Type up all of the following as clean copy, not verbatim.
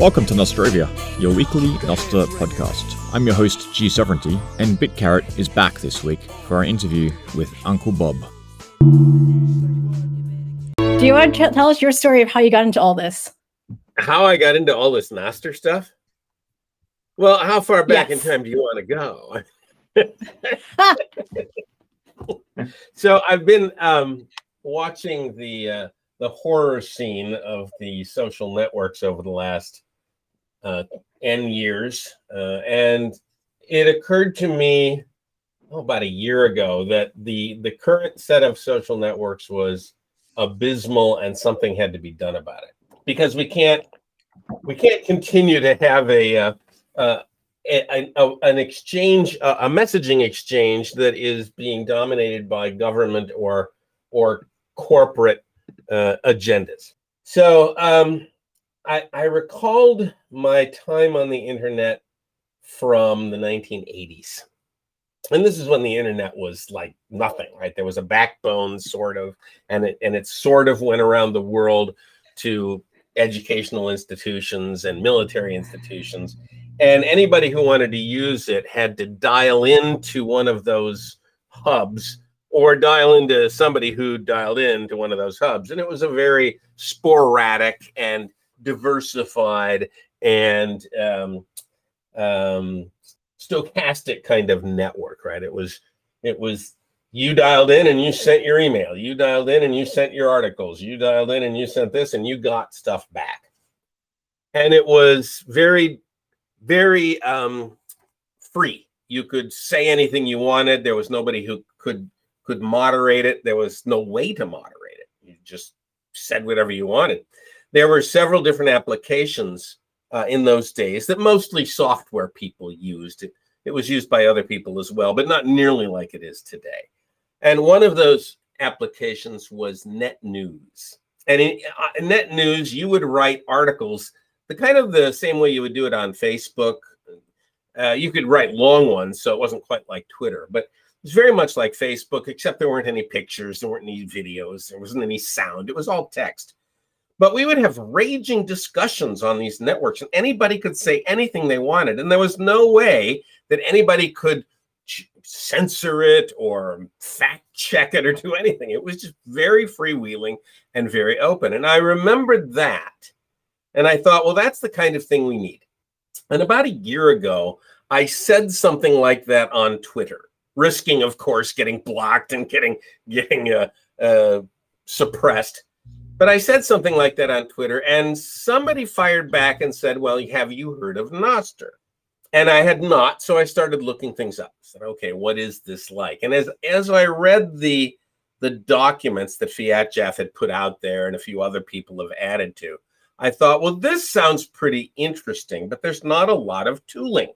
Welcome to Nostrovia, your weekly Nostr podcast. I'm your host, G Sovereignty, and BitCarrot is back this week for our interview with Uncle Bob. Do you want to tell us your story of how you got into all this? How I got into all this Nostr stuff? Well, how far back in time do you want to go? So I've been watching the horror scene of the social networks over the last N years. And it occurred to me about a year ago that the current set of social networks was abysmal and something had to be done about it. Because we can't continue to have an exchange, a messaging exchange that is being dominated by government or corporate agendas. So I recalled my time on the internet from the 1980s. And this is when the internet was like nothing, right? There was a backbone sort of, and it sort of went around the world to educational institutions and military institutions. And anybody who wanted to use it had to dial into one of those hubs or dial into somebody who dialed into one of those hubs. And it was a very sporadic and diversified and stochastic kind of network, right? It was you dialed in and you sent your email. You dialed in and you sent your articles. You dialed in and you sent this and you got stuff back. And it was very, very free. You could say anything you wanted. There was nobody who could moderate it. There was no way to moderate it. You just said whatever you wanted. There were several different applications in those days that mostly software people used. It was used by other people as well, but not nearly like it is today. And one of those applications was NetNews. And in NetNews, you would write articles the kind of the same way you would do it on Facebook. You could write long ones, so it wasn't quite like Twitter, but it was very much like Facebook, except there weren't any pictures, there weren't any videos, there wasn't any sound, it was all text. But we would have raging discussions on these networks, and anybody could say anything they wanted, and there was no way that anybody could censor it or fact check it or do anything. It was just very freewheeling and very open. And I remembered that, and I thought, well, that's the kind of thing we need. And about a year ago, I said something like that on Twitter, risking, of course, getting blocked and getting suppressed. But I said something like that on Twitter, and somebody fired back and said, well, have you heard of Nostr? And I had not, so I started looking things up. I said, okay, what is this like? And as I read the documents that Fiat Jeff had put out there and a few other people have added to, I thought, well, this sounds pretty interesting, but there's not a lot of tooling.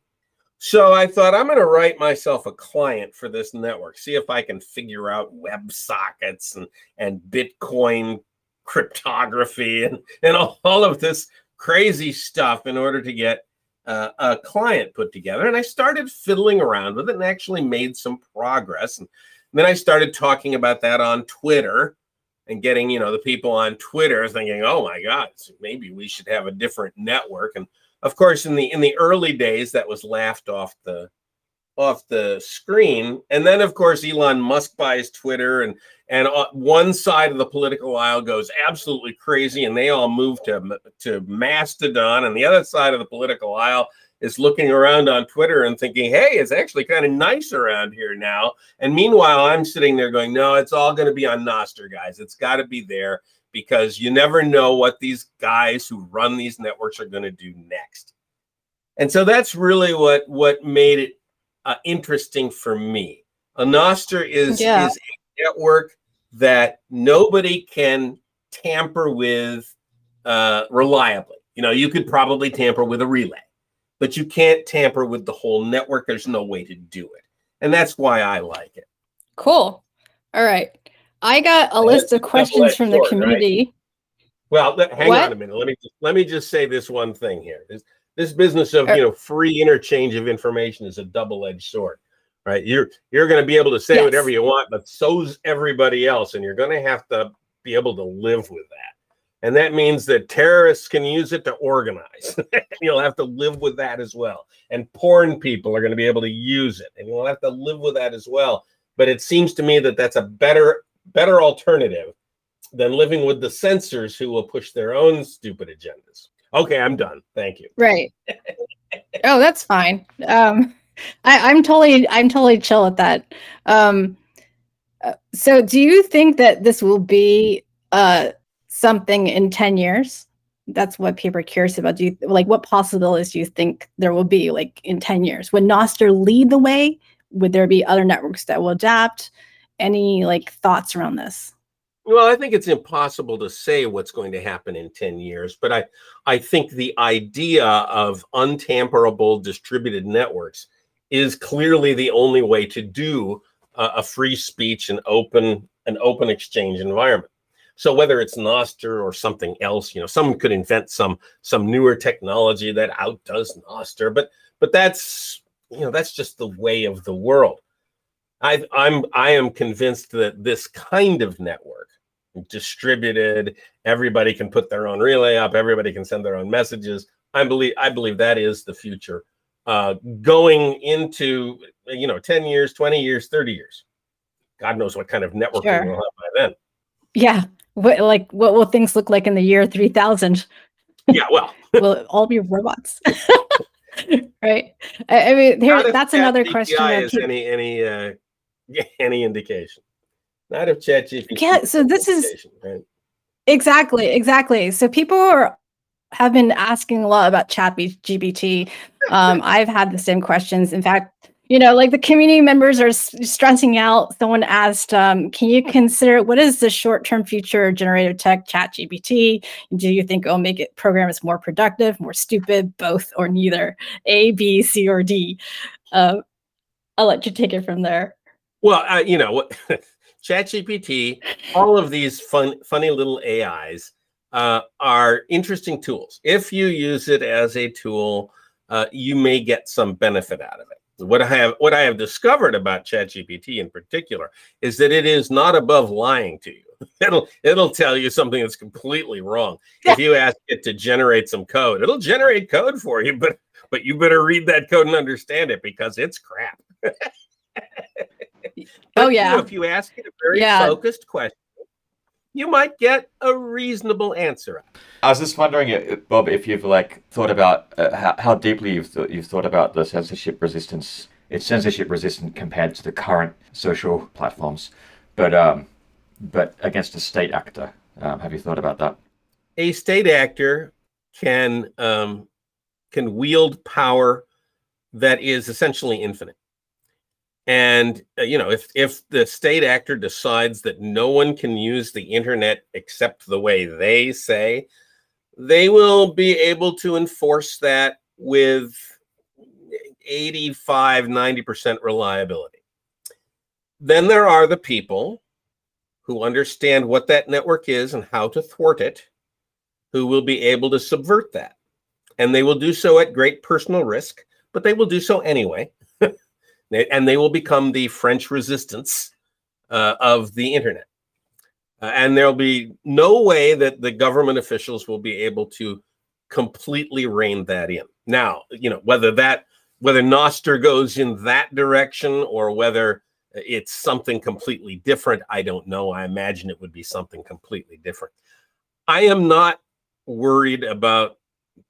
So I thought, I'm going to write myself a client for this network, see if I can figure out WebSockets and Bitcoin cryptography and all of this crazy stuff in order to get a client put together. And I started fiddling around with it and actually made some progress. And then I started talking about that on Twitter and getting, the people on Twitter thinking, oh my God, so maybe we should have a different network. And of course, in the early days, that was laughed off the screen. And then, of course, Elon Musk buys Twitter, and one side of the political aisle goes absolutely crazy, and they all move to Mastodon, and the other side of the political aisle is looking around on Twitter and thinking, hey, it's actually kind of nice around here now. And meanwhile, I'm sitting there going, no, it's all going to be on Nostr, guys. It's got to be there, because you never know what these guys who run these networks are going to do next. And so that's really what made it interesting for me. A Nostr is a network that nobody can tamper with reliably. You could probably tamper with a relay, but you can't tamper with the whole network. There's no way to do it. And that's why I like it. Cool. All right. I got a list of questions from the community. Right? Well, hang on a minute. Let me just say this one thing here. This business of free interchange of information is a double-edged sword, right? You're going to be able to say whatever you want, but so's everybody else, and you're going to have to be able to live with that. And that means that terrorists can use it to organize. You'll have to live with that as well. And porn people are going to be able to use it. And you'll have to live with that as well. But it seems to me that that's a better alternative than living with the censors who will push their own stupid agendas. Okay, I'm done. Thank you. Right. Oh, that's fine. I'm totally chill at that. So do you think that this will be something in 10 years? That's what people are curious about. Do you, like, what possibilities do you think there will be, like, in 10 years? Would Nostr lead the way? Would there be other networks that will adapt? Any, like, thoughts around this? Well, I think it's impossible to say what's going to happen in 10 years, but I think the idea of untamperable distributed networks is clearly the only way to do a free speech and open exchange environment. So whether it's Nostr or something else, you know, someone could invent some newer technology that outdoes Nostr, but that's, you know, that's just the way of the world. I am convinced that this kind of network, distributed, everybody can put their own relay up, everybody can send their own messages. I believe that is the future, going into, you know, 10 years, 20 years, 30 years. God knows what kind of networking we'll have by then. Yeah. What will things look like in the year 3000? Yeah, well. Will it all be robots? Right. I mean, here, that's another question. Is any indication? Not if ChatGPT. Yeah. So this is right? exactly. So people have been asking a lot about ChatGPT. I've had the same questions. In fact, you know, like, the community members are stressing out. Someone asked, can you consider what is the short-term future of generative tech, ChatGPT? Do you think it'll make it programmers more productive, more stupid, both or neither? A, B, C, or D? I'll let you take it from there. Well, you know, ChatGPT, all of these funny little AIs are interesting tools. If you use it as a tool, you may get some benefit out of it. What I have discovered about ChatGPT in particular is that it is not above lying to you. It'll tell you something that's completely wrong. If you ask it to generate some code, it'll generate code for you, but you better read that code and understand it, because it's crap. Oh yeah. You know, if you ask it a very focused question, you might get a reasonable answer. I was just wondering, Bob, if you've, like, thought about how deeply you've thought about the censorship resistance. It's censorship resistant compared to the current social platforms, but against a state actor. Have you thought about that? A state actor can wield power that is essentially infinite. And, you know, if the state actor decides that no one can use the internet except the way they say, they will be able to enforce that with 85, 90% reliability. Then there are the people who understand what that network is and how to thwart it, who will be able to subvert that. And they will do so at great personal risk, but they will do so anyway. And they will become the French resistance of the internet. And there'll be no way that the government officials will be able to completely rein that in. Now, you know, whether Nostr goes in that direction or whether it's something completely different, I don't know. I imagine it would be something completely different. I am not worried about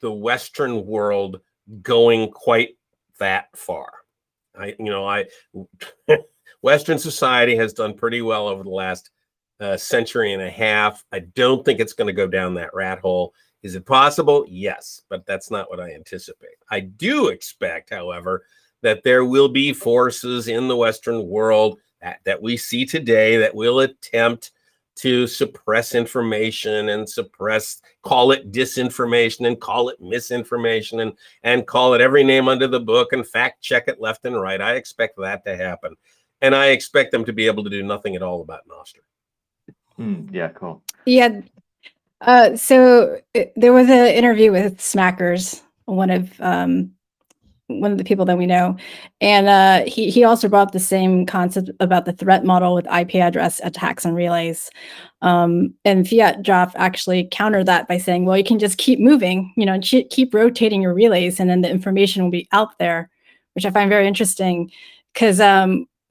the Western world going quite that far. Western society has done pretty well over the last century and a half. I don't think it's going to go down that rat hole. Is it possible? Yes, but that's not what I anticipate. I do expect, however, that there will be forces in the Western world that we see today that will attempt to suppress information and call it disinformation and call it misinformation and call it every name under the book and fact check it left and right. I expect that to happen. And I expect them to be able to do nothing at all about Nostr. Yeah, cool. Yeah. So there was an interview with Smackers, one of one of the people that we know. And he also brought the same concept about the threat model with IP address attacks and relays. And Fiat Jeff actually countered that by saying, well, you can just keep moving, you know, and keep rotating your relays, and then the information will be out there, which I find very interesting, because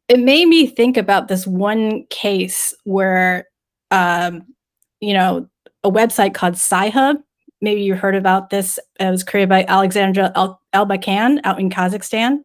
it made me think about this one case where, you know, a website called Sci-Hub, maybe you heard about this. It was created by Alexandra Elbakan out in Kazakhstan,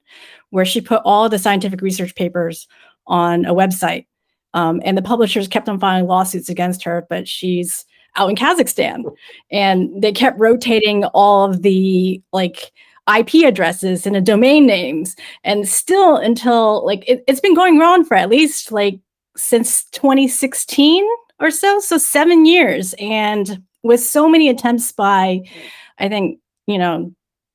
where she put all the scientific research papers on a website. And the publishers kept on filing lawsuits against her, but she's out in Kazakhstan. And they kept rotating all of the like IP addresses and the domain names. And still until like, it's been going on for at least like since 2016 or so. So 7 years. And with so many attempts by, I think, you know,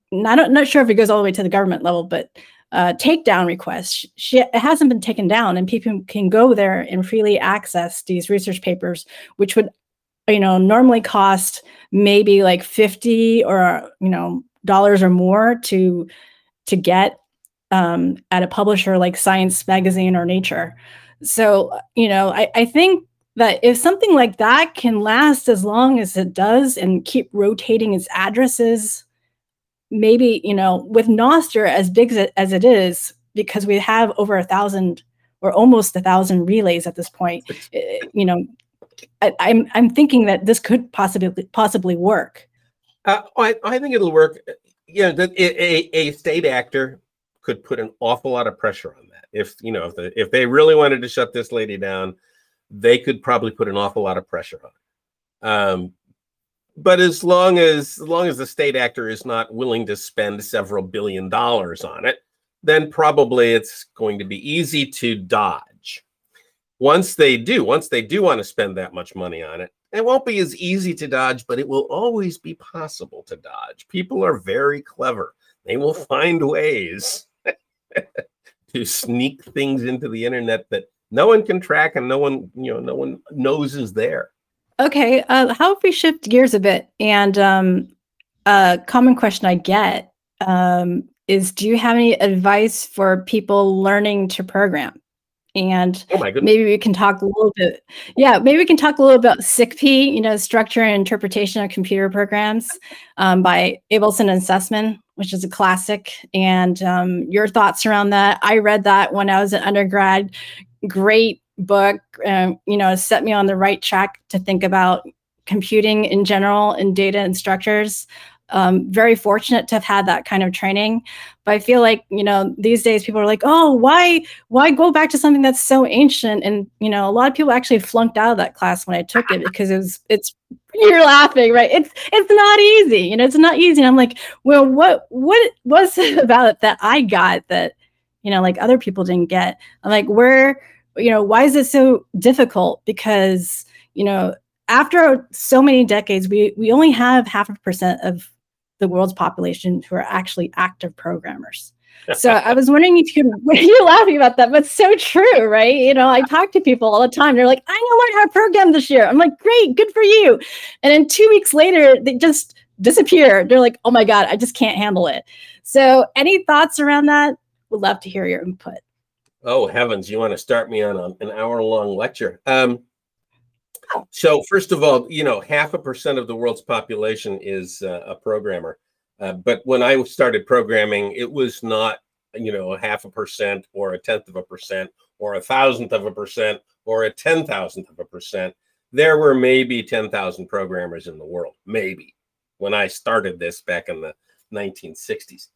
not sure if it goes all the way to the government level, but takedown requests, it hasn't been taken down, and people can go there and freely access these research papers, which would, you know, normally cost maybe like $50 or, you know, dollars or more to get at a publisher like Science Magazine or Nature. So, you know, I think that if something like that can last as long as it does and keep rotating its addresses, maybe, you know, with Nostr as big as it is, because we have over 1,000 or almost 1,000 relays at this point, you know, I'm thinking that this could possibly work. I think it'll work. You know, that a state actor could put an awful lot of pressure on that. If, you know, if they really wanted to shut this lady down, they could probably put an awful lot of pressure on it. But as long as the state actor is not willing to spend several billion dollars on it, then probably it's going to be easy to dodge. Once they do want to spend that much money on it, it won't be as easy to dodge, but it will always be possible to dodge. People are very clever. They will find ways to sneak things into the internet that no one can track and no one knows is there. Okay, how if we shift gears a bit? And a common question I get is, do you have any advice for people learning to program? And oh my goodness, maybe we can talk a little bit. Yeah, maybe we can talk a little about SICP, you know, structure and interpretation of computer programs, by Abelson and Sussman, which is a classic. And your thoughts around that? I read that when I was an undergrad. Great book, you know, set me on the right track to think about computing in general and data and structures. Very fortunate to have had that kind of training, but I feel like, you know, these days people are like, oh, why go back to something that's so ancient? And, you know, a lot of people actually flunked out of that class when I took it because it's you're laughing, right? It's not easy, you know, it's not easy. And I'm like, well, what was it about it that I got that, you know, like other people didn't get? I'm like, you know, why is it so difficult? Because, you know, after so many decades, we only have 0.5% of the world's population who are actually active programmers. So I was wondering if you could, you're laughing about that, but it's so true, right? You know, I talk to people all the time. They're like, I'm going to learn how to program this year. I'm like, great, good for you. And then 2 weeks later, they just disappear. They're like, oh my God, I just can't handle it. So any thoughts around that? Would love to hear your input. Oh, heavens, you want to start me on an hour-long lecture. So first of all, you know, 0.5% of the world's population is a programmer. But when I started programming, it was not, you know, 0.5% or 0.1% or 0.001% or 0.010,000%. There were maybe 10,000 programmers in the world, maybe, when I started this back in the 1960s.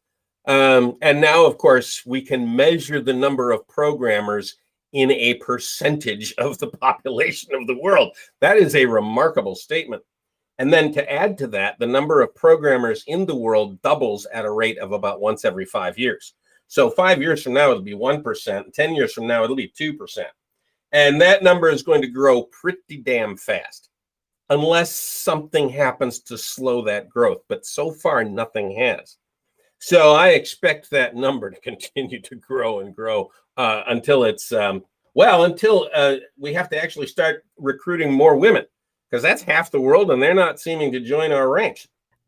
And now, of course, we can measure the number of programmers in a percentage of the population of the world. That is a remarkable statement. And then to add to that, the number of programmers in the world doubles at a rate of about once every 5 years. So 5 years from now, it'll be 1%. 10 years from now, it'll be 2%. And that number is going to grow pretty damn fast, unless something happens to slow that growth. But so far, nothing has. So I expect that number to continue to grow and grow until it's, until we have to actually start recruiting more women, because that's half the world and they're not seeming to join our ranks.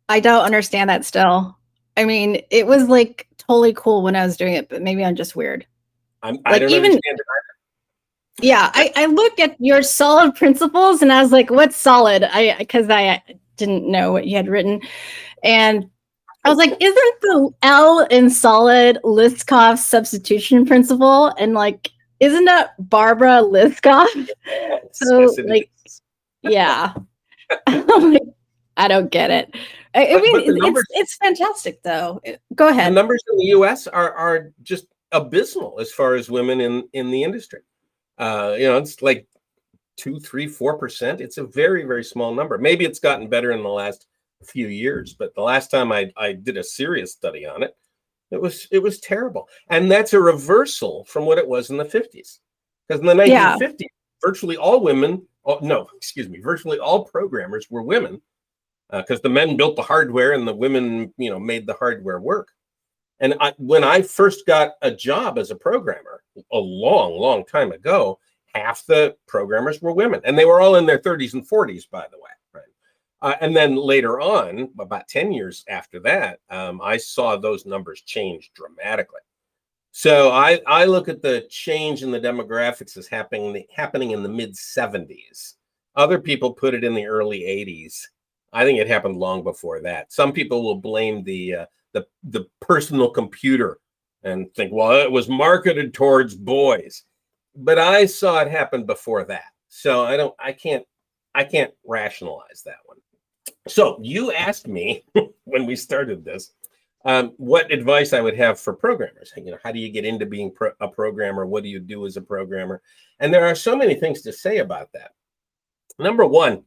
I don't understand that still. I mean, it was like totally cool when I was doing it, but maybe I'm just weird. I don't understand it either. Yeah, I looked at your solid principles and I was like, what's solid? Because I didn't know what you had written. And I was like, isn't the L in solid Liskov substitution principle? And like, isn't that Barbara Liskov? Yes, so yes, like, is. Yeah. Like, I don't get it. I mean, numbers, it's fantastic though. Go ahead. The numbers in the US are just abysmal as far as women in the industry. You know, it's like 2, 3, 4%. It's a very, very small number. Maybe it's gotten better in the last few years, but the last time I did a serious study on it, it was terrible. And that's a reversal from what it was in the 50s. Because in the 1950s, virtually all women, virtually all programmers were women. Because the men built the hardware and the women, you know, made the hardware work. And when I first got a job as a programmer a long, long time ago, half the programmers were women. And they were all in their 30s and 40s, by the way. Right? And then later on, about 10 years after that, I saw those numbers change dramatically. So I look at the change in the demographics as happening in the mid-70s. Other people put it in the early 80s. I think it happened long before that. Some people will blame the personal computer and think, well, it was marketed towards boys, but I saw it happen before that. So I can't rationalize that one. So you asked me when we started this, what advice I would have for programmers. You know, how do you get into being a programmer? What do you do as a programmer? And there are so many things to say about that. Number one,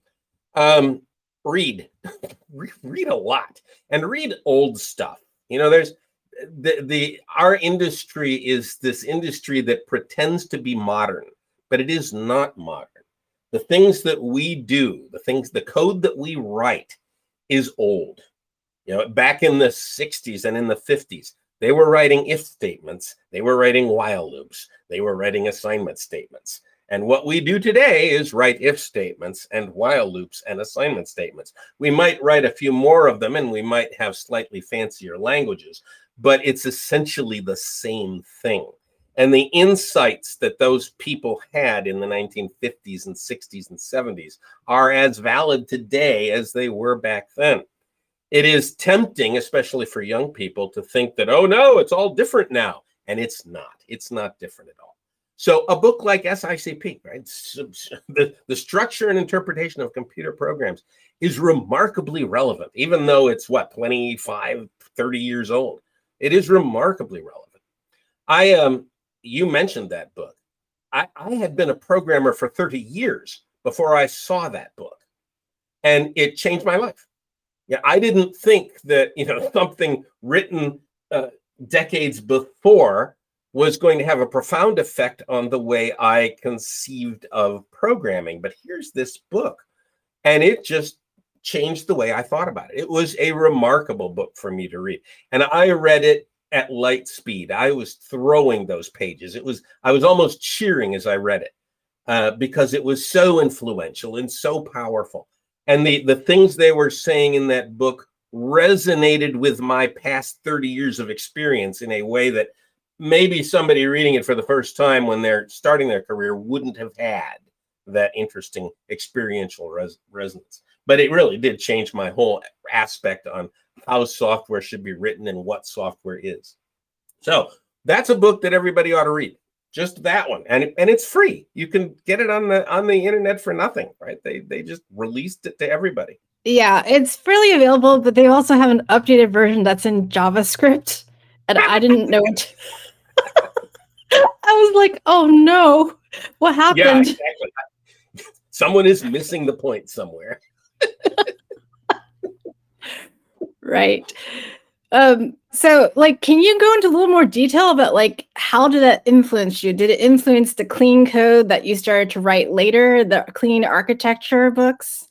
read a lot, and read old stuff. You know, there's our industry is this industry that pretends to be modern, but it is not modern. The things that we do, the code that we write is old. You know, back in the 60s and in the 50s, they were writing if statements, they were writing while loops, they were writing assignment statements. And what we do today is write if statements and while loops and assignment statements. We might write a few more of them and we might have slightly fancier languages, but it's essentially the same thing. And the insights that those people had in the 1950s and 60s and 70s are as valid today as they were back then. It is tempting, especially for young people, to think that, oh no, it's all different now. And it's not. It's not different at all. So a book like SICP, right? The structure and interpretation of computer programs is remarkably relevant, even though it's, what, 25, 30 years old. It is remarkably relevant. You mentioned that book. I had been a programmer for 30 years before I saw that book, and it changed my life. Yeah, I didn't think that, you know, something written decades before was going to have a profound effect on the way I conceived of programming. But here's this book, and it just changed the way I thought about it. It was a remarkable book for me to read. And I read it at light speed. I was throwing those pages. I was almost cheering as I read it because it was so influential and so powerful. And the things they were saying in that book resonated with my past 30 years of experience in a way that maybe somebody reading it for the first time when they're starting their career wouldn't have had that interesting experiential resonance. But it really did change my whole aspect on how software should be written and what software is. So that's a book that everybody ought to read. Just that one. And it's free. You can get it on the internet for nothing, right? They just released it to everybody. Yeah, it's freely available, but they also have an updated version that's in JavaScript. And I didn't know it. I was like, oh no, what happened? Yeah, exactly. Someone is missing the point somewhere. Right. So like, can you go into a little more detail about like, how did that influence you? Did it influence the clean code that you started to write later, the clean architecture books?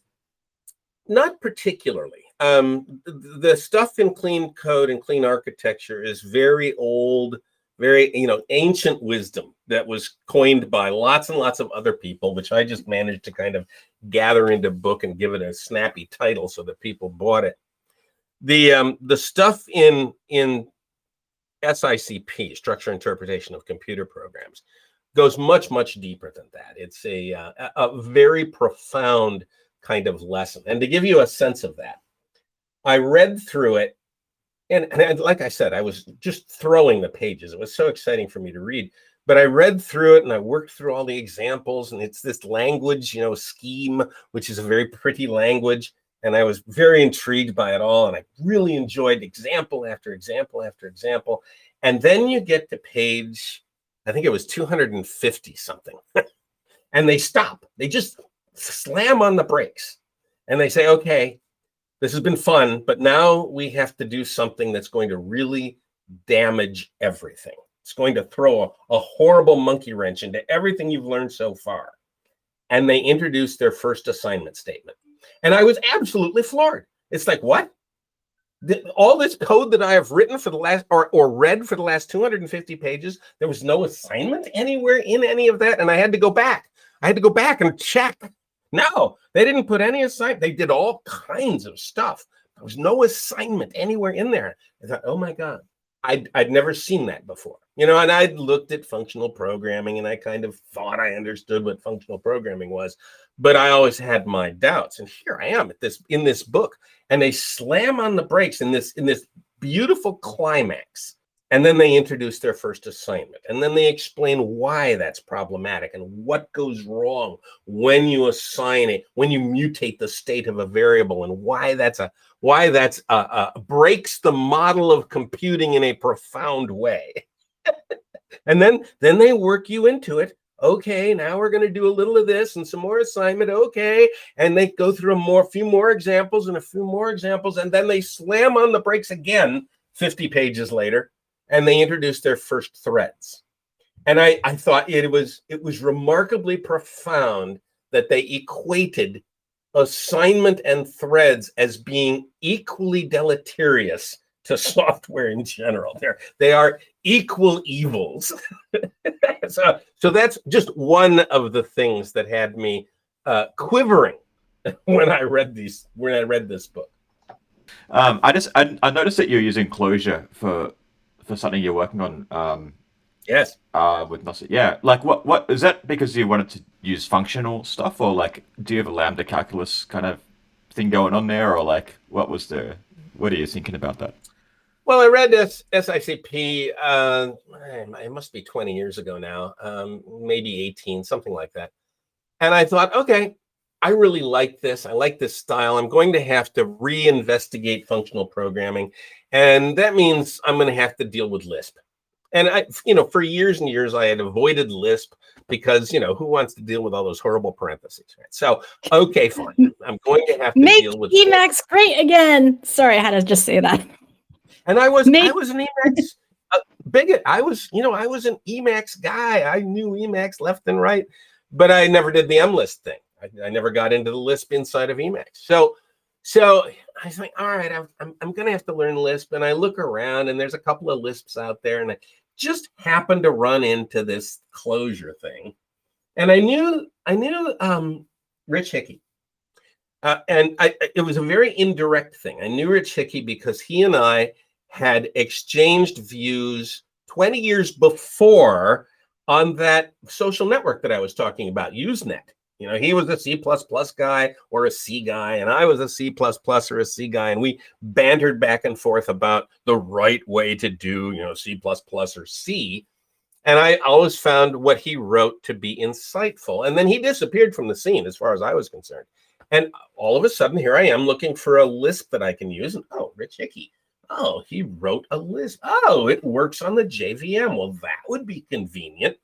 Not particularly. The stuff in clean code and clean architecture is very old, very, you know, ancient wisdom that was coined by lots and lots of other people, which I just managed to kind of gather into a book and give it a snappy title so that people bought it. The stuff in SICP, Structure Interpretation of Computer Programs, goes much, much deeper than that. It's a very profound kind of lesson. And to give you a sense of that, I read through it, and like I said, I was just throwing the pages. It was so exciting for me to read. But I read through it and I worked through all the examples, and it's this language, you know, scheme, which is a very pretty language. And I was very intrigued by it all. And I really enjoyed example after example after example. And then you get to page, I think it was 250 something. And they stop. They just slam on the brakes. And they say, okay, this has been fun, but now we have to do something that's going to really damage everything. It's going to throw a horrible monkey wrench into everything you've learned so far. And they introduced their first assignment statement. And I was absolutely floored. It's like, what? All this code that I have written for the last, or read for the last 250 pages, there was no assignment anywhere in any of that. And I had to go back. I had to go back and check. No, they didn't put any assignment. They did all kinds of stuff. There was no assignment anywhere in there. I thought, oh my God, I'd never seen that before. You know, and I'd looked at functional programming and I kind of thought I understood what functional programming was, but I always had my doubts. And here I am at this, in this book, and they slam on the brakes in this beautiful climax. And then they introduce their first assignment. And then they explain why that's problematic and what goes wrong when you assign it, when you mutate the state of a variable, and why that's breaks the model of computing in a profound way. And then they work you into it. Okay, now we're going to do a little of this and some more assignment. Okay. And they go through a few more examples. And then they slam on the brakes again, 50 pages later, and they introduce their first threads. And I thought it was remarkably profound that they equated assignment and threads as being equally deleterious to software in general. They are equal evils. So that's just one of the things that had me quivering when I read this book. I noticed that you're using Clojure for something you're working on. Yes. With Nostr. Yeah. Like what is that, because you wanted to use functional stuff, or like do you have a lambda calculus kind of thing going on there, or like what are you thinking about that? Well, I read this SICP, it must be 20 years ago now, maybe 18, something like that. And I thought, okay, I really like this. I like this style. I'm going to have to reinvestigate functional programming. And that means I'm going to have to deal with Lisp. And I, you know, for years and years, I had avoided Lisp because, you know, who wants to deal with all those horrible parentheses, right? So, okay, fine. I'm going to have to deal with Lisp. Make Emacs great again. Sorry, I had to just say that. And I was an Emacs bigot. I was an Emacs guy. I knew Emacs left and right, but I never did the MLIST thing. I never got into the Lisp inside of Emacs. So I was like, all right, I'm going to have to learn Lisp. And I look around, and there's a couple of Lisps out there, and I just happened to run into this Clojure thing. And I knew Rich Hickey. It was a very indirect thing. I knew Rich Hickey because he and I had exchanged views 20 years before on that social network that I was talking about, Usenet. You know, he was a C++ guy or a C guy, and I was a C++ or a C guy, and we bantered back and forth about the right way to do, you know, C++ or C. And I always found what he wrote to be insightful. And then he disappeared from the scene as far as I was concerned. And all of a sudden, here I am looking for a Lisp that I can use. And oh, Rich Hickey. Oh, he wrote a Lisp. Oh, it works on the JVM. Well, that would be convenient.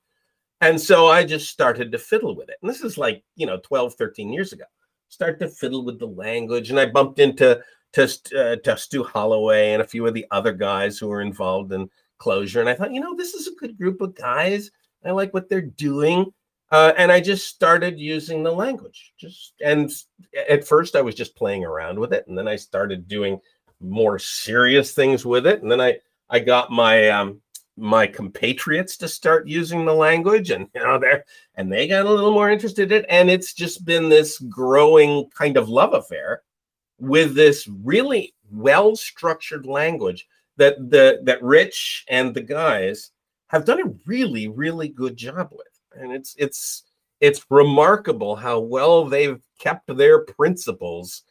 And so I just started to fiddle with it. And this is like, you know, 12, 13 years ago. Start to fiddle with the language. And I bumped into Stu Holloway and a few of the other guys who were involved in Clojure. And I thought, you know, this is a good group of guys. I like what they're doing. And I just started using the language. And at first I was just playing around with it. And then I started doing more serious things with it. And then I got my compatriots to start using the language. And, you know, they got a little more interested in it. And it's just been this growing kind of love affair with this really well-structured language that Rich and the guys have done a really, really good job with. And it's remarkable how well they've kept their principles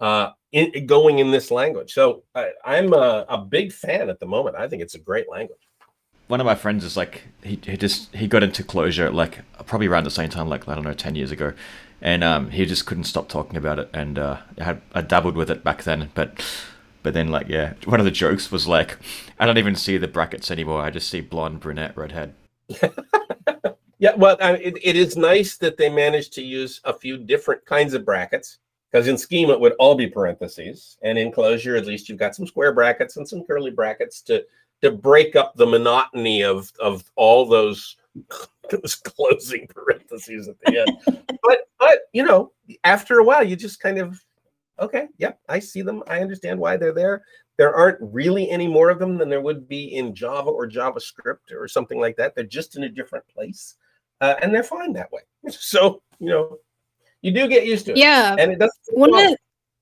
going in this language. So I'm a big fan at the moment. I think it's a great language. One of my friends is like, he got into Clojure like probably around the same time, like, I don't know, 10 years ago. And he just couldn't stop talking about it. And I dabbled with it back then. But then, like, yeah, one of the jokes was like, I don't even see the brackets anymore. I just see blonde, brunette, redhead. Yeah, well, it is nice that they managed to use a few different kinds of brackets, because in Schema, it would all be parentheses. And in Clojure, at least you've got some square brackets and some curly brackets to break up the monotony of all those closing parentheses at the end. But you know, after a while, you just kind of, okay, yeah, I see them. I understand why they're there. There aren't really any more of them than there would be in Java or JavaScript or something like that. They're just in a different place. And they're fine that way. So, you know, you do get used to it. Yeah. And it doesn't. One of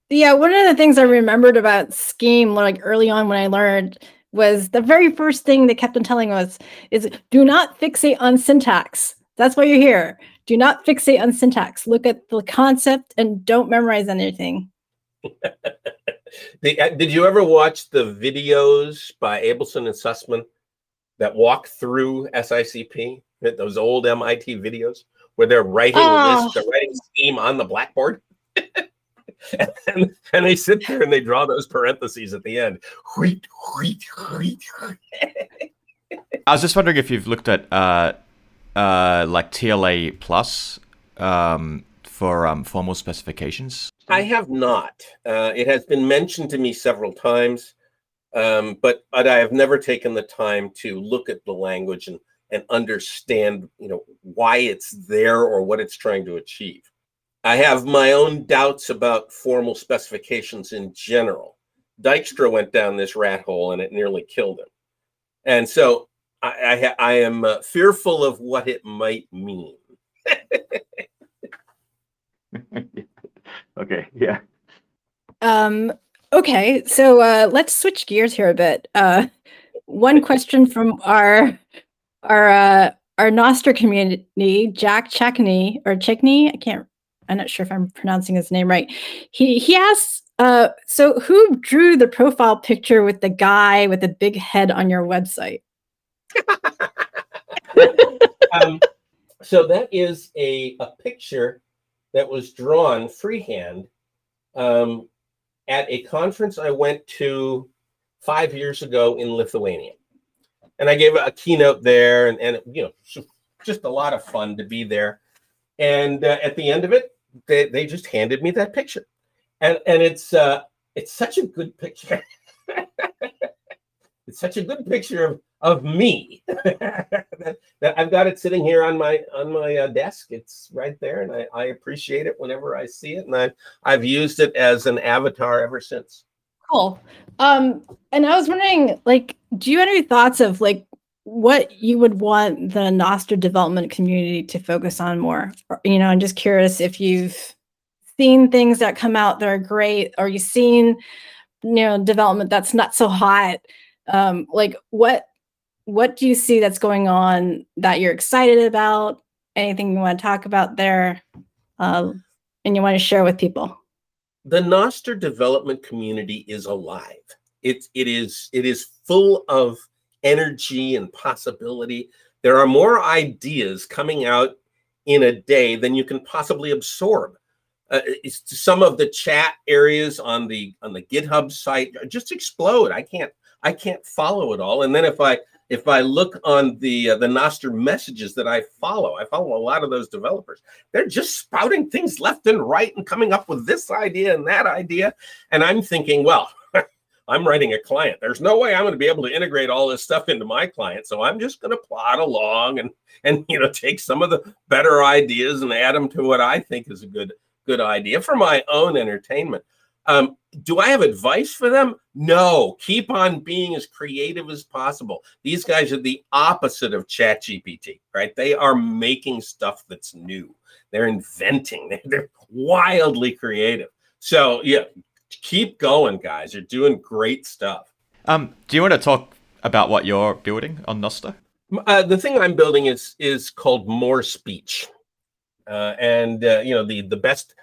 the things I remembered about Scheme, like early on when I learned, was the very first thing they kept on telling us is do not fixate on syntax. That's why you're here. Do not fixate on syntax. Look at the concept and don't memorize anything. Did you ever watch the videos by Abelson and Sussman that walk through SICP? Those old MIT videos where they're writing lists, they're writing Scheme on the blackboard. and they sit there and they draw those parentheses at the end. I was just wondering if you've looked at like TLA plus for formal specifications. I have not. It has been mentioned to me several times, but I have never taken the time to look at the language and understand, you know, why it's there or what it's trying to achieve. I have my own doubts about formal specifications in general. Dijkstra went down this rat hole and it nearly killed him. And so I am fearful of what it might mean. Okay, yeah. Okay, so let's switch gears here a bit. One question from our Nostr community, Jack Chakney or Chickney, I'm not sure if I'm pronouncing his name right. He asks, so who drew the profile picture with the guy with the big head on your website? So that is a picture that was drawn freehand at a conference I went to 5 years ago in Lithuania. And I gave a keynote there, and you know, just a lot of fun to be there. And at the end of it, they just handed me that picture, and it's such a good picture. It's such a good picture of me that I've got it sitting here on my desk. It's right there, and I appreciate it whenever I see it, and I've used it as an avatar ever since. Cool. And I was wondering, like, do you have any thoughts of like what you would want the Nostr development community to focus on more? You know, I'm just curious if you've seen things that come out that are great, or you've seen, you know, development that's not so hot. Like what do you see that's going on that you're excited about? Anything you want to talk about there and you want to share with people? The Nostr development community is alive. It is full of energy and possibility. There are more ideas coming out in a day than you can possibly absorb. Some of the chat areas on the GitHub site just explode. I can't follow it all. And then if I look on the Nostr messages that I follow a lot of those developers. They're just spouting things left and right and coming up with this idea and that idea. And I'm thinking, well, I'm writing a client. There's no way I'm going to be able to integrate all this stuff into my client. So I'm just going to plod along and you know, take some of the better ideas and add them to what I think is a good idea for my own entertainment. Do I have advice for them? No, keep on being as creative as possible. These guys are the opposite of ChatGPT, right? They are making stuff that's new. They're inventing. They're wildly creative. So yeah, keep going, guys. You're doing great stuff. Do you want to talk about what you're building on Nostr? The thing I'm building is called More Speech, and you know, the best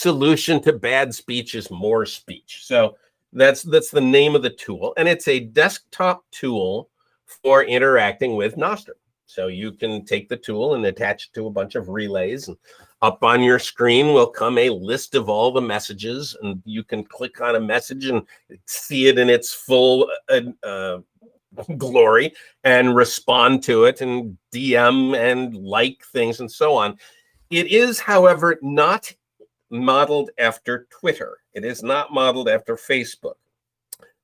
solution to bad speech is more speech. So that's the name of the tool, and it's a desktop tool for interacting with Nostr. So you can take the tool and attach it to a bunch of relays, and up on your screen will come a list of all the messages, and you can click on a message and see it in its full glory and respond to it and DM and like things and so on. It is, however, not modeled after Twitter. It is not modeled after Facebook.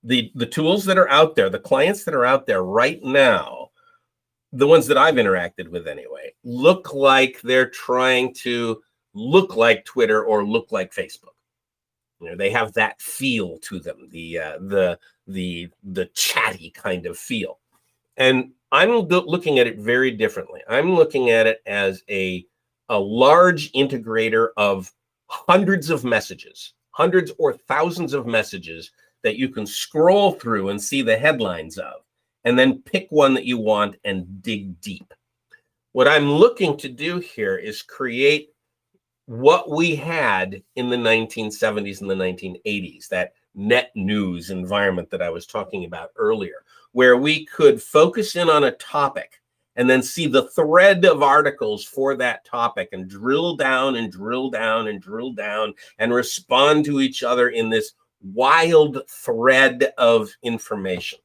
The tools that are out there, the clients that are out there right now, the ones that I've interacted with anyway, look like they're trying to look like Twitter or look like Facebook. You know, they have that feel to them, the chatty kind of feel. And I'm looking at it very differently. I'm looking at it as a large integrator of hundreds of messages, hundreds or thousands of messages that you can scroll through and see the headlines of, and then pick one that you want and dig deep. What I'm looking to do here is create what we had in the 1970s and the 1980s, that net news environment that I was talking about earlier, where we could focus in on a topic and then see the thread of articles for that topic and drill down and drill down and drill down and respond to each other in this wild thread of information.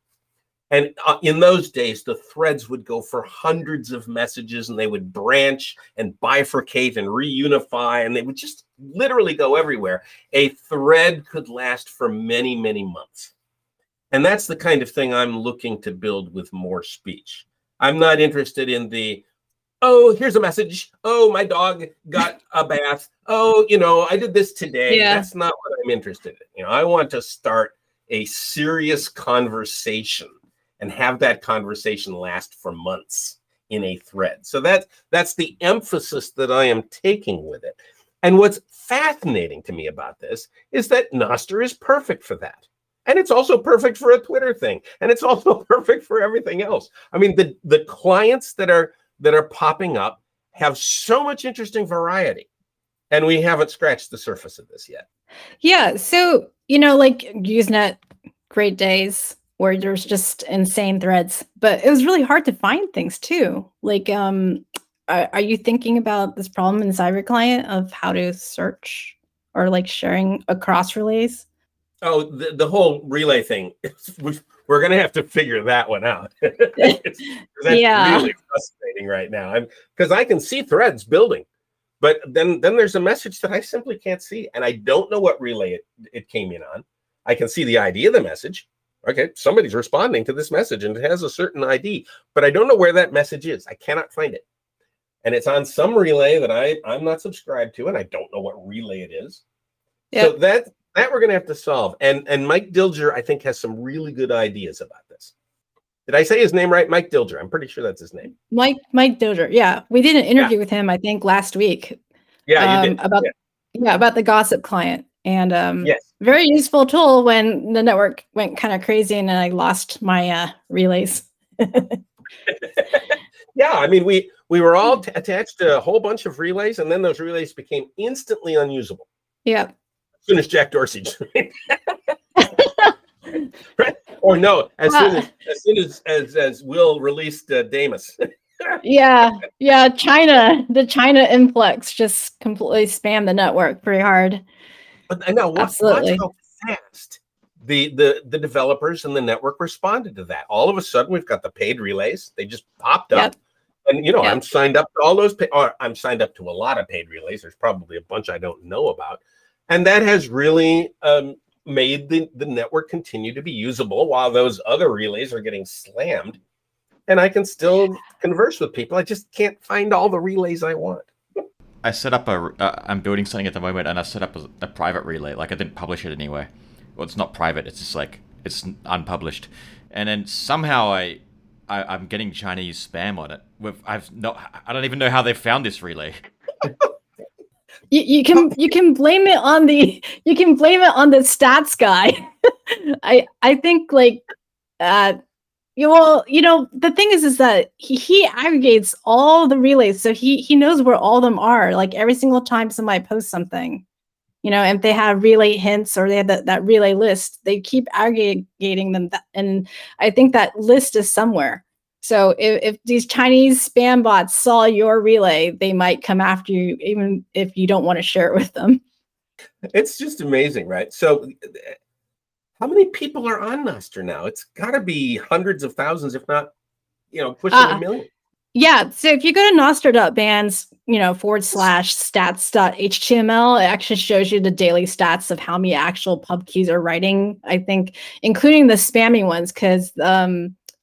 And in those days, the threads would go for hundreds of messages, and they would branch and bifurcate and reunify, and they would just literally go everywhere. A thread could last for many, many months. And that's the kind of thing I'm looking to build with More Speech. I'm not interested in the, oh, here's a message. Oh, my dog got a bath. Oh, you know, I did this today. Yeah. That's not what I'm interested in. You know, I want to start a serious conversation and have that conversation last for months in a thread. So that's the emphasis that I am taking with it. And what's fascinating to me about this is that Nostr is perfect for that. And it's also perfect for a Twitter thing. And it's also perfect for everything else. I mean, the clients that are popping up have so much interesting variety. And we haven't scratched the surface of this yet. Yeah. So, you know, like Usenet, great days, where there's just insane threads, but it was really hard to find things too. Like, are you thinking about this problem in CyberClient of how to search or like sharing across relays? Oh, the whole relay thing, we're going to have to figure that one out. That's really frustrating right now. Because I can see threads building, but then there's a message that I simply can't see. And I don't know what relay it came in on. I can see the ID of the message. Okay, somebody's responding to this message and it has a certain ID, but I don't know where that message is. I cannot find it. And it's on some relay that I'm not subscribed to, and I don't know what relay it is. Yep. So that we're going to have to solve. And Mike Dilger, I think, has some really good ideas about this. Did I say his name right? Mike Dilger. I'm pretty sure that's his name. Mike Dilger. Yeah. We did an interview with him, I think, last week. Yeah, you did. About the gossip client. And very useful tool when the network went kind of crazy and I lost my relays. Yeah, I mean, we were all attached to a whole bunch of relays, and then those relays became instantly unusable. Yeah. As soon as Jack Dorsey. Right? Or no, as soon as Will released Damus. yeah, the China influx just completely spammed the network pretty hard. And now watch how fast the developers and the network responded to that. All of a sudden, we've got the paid relays. They just popped up. Yep. And, you know, yep. I'm signed up to all those, or I'm signed up to a lot of paid relays. There's probably a bunch I don't know about. And that has really made the network continue to be usable while those other relays are getting slammed. And I can still converse with people. I just can't find all the relays I want. I set up I'm building something at the moment, and I set up a private relay. Like, I didn't publish it anywhere. Well, it's not private. It's just like, it's unpublished. And then somehow I'm getting Chinese spam on it. I don't even know how they found this relay. You can blame it on the stats guy. I think like the thing is that he aggregates all the relays, so he knows where all of them are. Like every single time somebody posts something, you know, if they have relay hints or they have that relay list, they keep aggregating them. And I think that list is somewhere. So if these Chinese spam bots saw your relay, they might come after you, even if you don't want to share it with them. It's just amazing, right? So how many people are on Nostr now? It's got to be hundreds of thousands, if not, pushing a million. Yeah. So if you go to nostr.bands, /stats.html, it actually shows you the daily stats of how many actual pub keys are writing, I think, including the spammy ones, because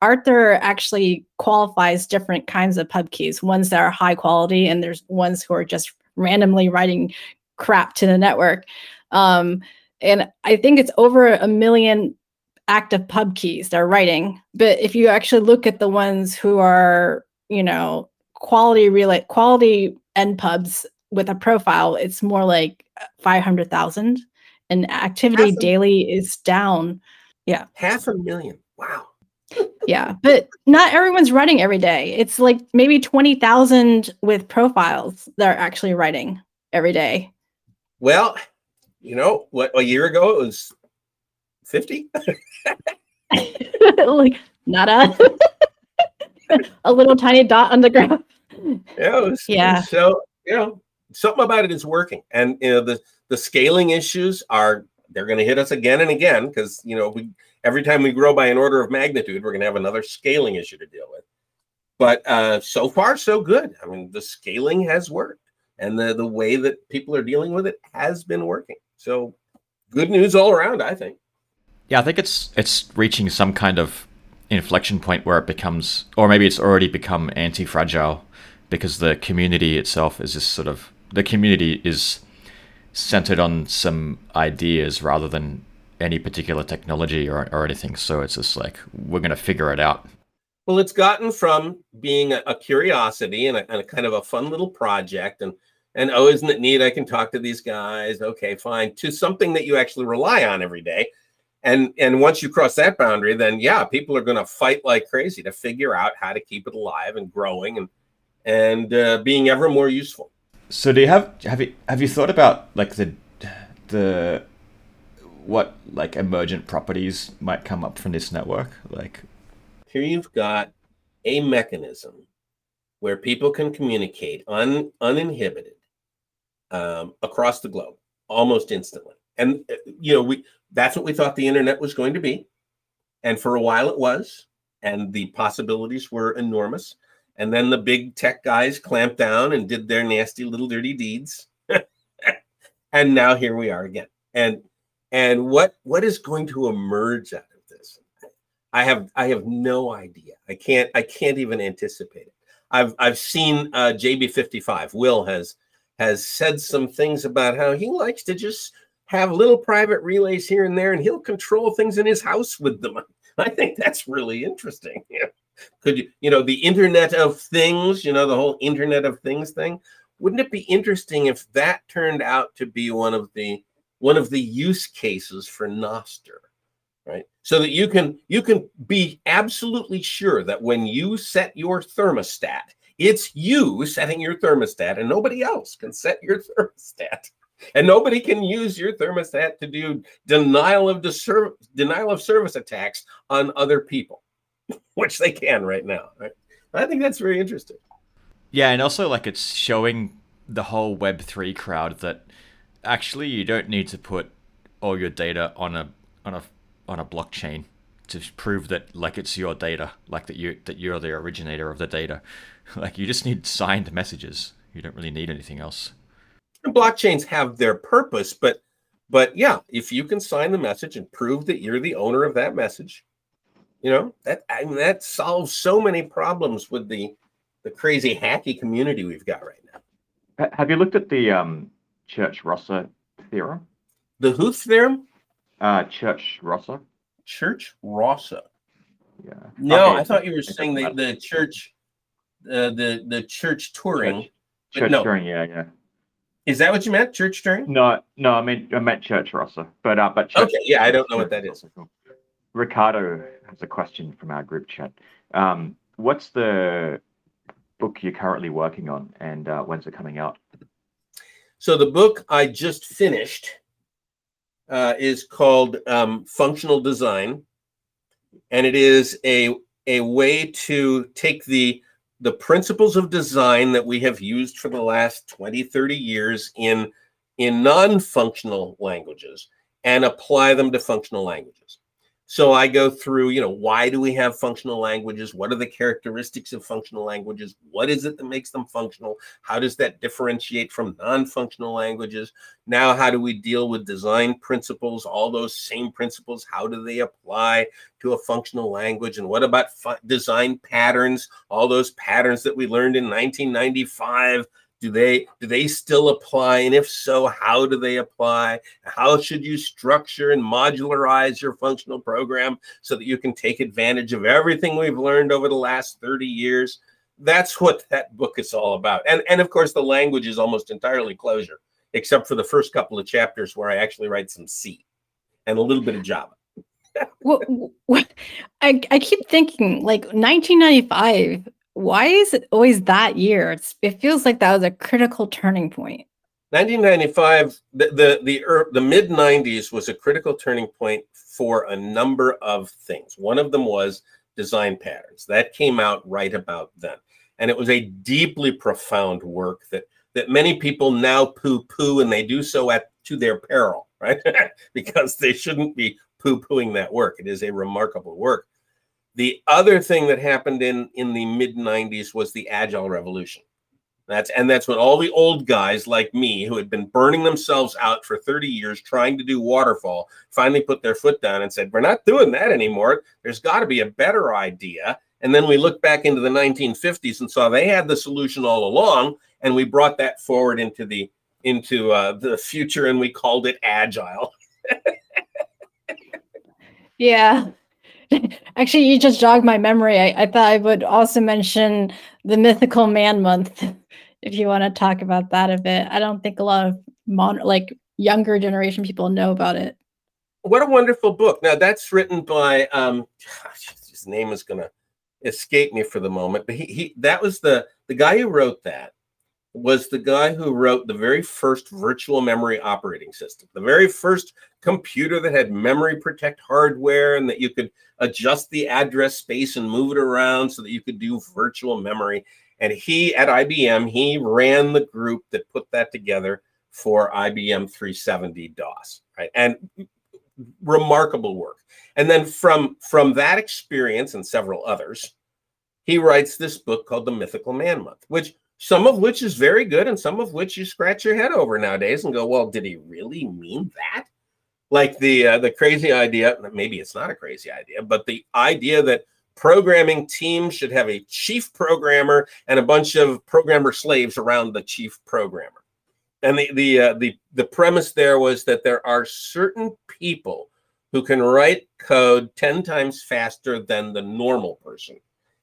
Arthur actually qualifies different kinds of pub keys, ones that are high quality, and there's ones who are just randomly writing crap to the network. And I think it's over 1 million active pub keys they're writing. But if you actually look at the ones who are, quality npubs with a profile, it's more like 500,000, and activity daily is down. Yeah. 500,000. Wow. Yeah, but not everyone's writing every day. It's like maybe 20,000 with profiles that are actually writing every day. Well, what, a year ago it was 50? Like not a little tiny dot on the ground. Yeah. So, something about it is working. And the scaling issues are, they're going to hit us again and again, because every time we grow by an order of magnitude, we're going to have another scaling issue to deal with. But so far, so good. I mean, the scaling has worked, and the way that people are dealing with it has been working. So good news all around, I think. Yeah, I think it's reaching some kind of inflection point where it becomes, or maybe it's already become anti-fragile, because the community itself is just the community is centered on some ideas rather than any particular technology or anything. So it's just like, we're going to figure it out. Well, it's gotten from being a curiosity and a kind of a fun little project and oh, isn't it neat? I can talk to these guys. Okay, fine. To something that you actually rely on every day. And once you cross that boundary, then yeah, people are going to fight like crazy to figure out how to keep it alive and growing and being ever more useful. So do you have you thought about like the what like emergent properties might come up from this network? Like here you've got a mechanism where people can communicate uninhibited across the globe almost instantly. And that's what we thought the internet was going to be. And for a while it was, and the possibilities were enormous. And then the big tech guys clamped down and did their nasty little dirty deeds. And now here we are again. And what is going to emerge out of this? I have no idea. I can't even anticipate it. I've seen JB55. Will has said some things about how he likes to just have little private relays here and there, and he'll control things in his house with them. I think that's really interesting. Yeah. Could the Internet of Things, the whole Internet of Things thing? Wouldn't it be interesting if that turned out to be one of the use cases for Nostr, right? So that you can be absolutely sure that when you set your thermostat, it's you setting your thermostat, and nobody else can set your thermostat, and nobody can use your thermostat to do denial of service attacks on other people. Which they can right now. Right? I think that's very interesting. Yeah, and also like it's showing the whole Web3 crowd that actually you don't need to put all your data on a blockchain to prove that like it's your data, like that you're the originator of the data. Like you just need signed messages. You don't really need anything else. And blockchains have their purpose, but yeah, if you can sign the message and prove that you're the owner of that message. That solves so many problems with the crazy hacky community we've got right now. Have you looked at the Church-Rosser theorem? The who theorem? Church-Rosser. Church-Rosser. Yeah. No, okay. I thought you were saying the church, the Church-Turing. Church-Turing, yeah. Is that what you meant? Church-Turing? No, I meant Church-Rosser. But okay, yeah, I don't know what that is. Ricardo has a question from our group chat. What's the book you're currently working on, and when's it coming out? So the book I just finished is called Functional Design, and it is a way to take the principles of design that we have used for the last 20, 30 years in non-functional languages and apply them to functional languages. So I go through, why do we have functional languages? What are the characteristics of functional languages? What is it that makes them functional? How does that differentiate from non-functional languages? Now, how do we deal with design principles? All those same principles, how do they apply to a functional language? And what about design patterns? All those patterns that we learned in 1995, do they still apply? And if so, how do they apply? How should you structure and modularize your functional program so that you can take advantage of everything we've learned over the last 30 years? That's what that book is all about. And of course, the language is almost entirely Clojure, except for the first couple of chapters where I actually write some C and a little bit of Java. What? I keep thinking, like, 1995, why is it always that year? It feels like that was a critical turning point. 1995, the mid-90s was a critical turning point for a number of things. One of them was design patterns. That came out right about then. And it was a deeply profound work that many people now poo-poo, and they do so to their peril, right? Because they shouldn't be poo-pooing that work. It is a remarkable work. The other thing that happened in the mid-90s was the Agile Revolution. That's when all the old guys like me, who had been burning themselves out for 30 years trying to do waterfall, finally put their foot down and said, we're not doing that anymore. There's got to be a better idea. And then we looked back into the 1950s and saw they had the solution all along, and we brought that forward into the future, and we called it Agile. Yeah. Actually, you just jogged my memory. I thought I would also mention the mythical man month, if you want to talk about that a bit. I don't think a lot of younger generation people know about it. What a wonderful book. Now, that's written by, his name is going to escape me for the moment, but that was the guy who wrote that was the guy who wrote the very first virtual memory operating system, the very first computer that had memory protect hardware, and that you could adjust the address space and move it around so that you could do virtual memory. And he, at IBM, he ran the group that put that together for IBM 370 DOS, right? And remarkable work. And then from that experience and several others, he writes this book called The Mythical Man Month, some of which is very good, and some of which you scratch your head over nowadays and go, well, did he really mean that? Like the crazy idea, maybe it's not a crazy idea, but the idea that programming teams should have a chief programmer and a bunch of programmer slaves around the chief programmer. And the premise there was that there are certain people who can write code 10 times faster than the normal person,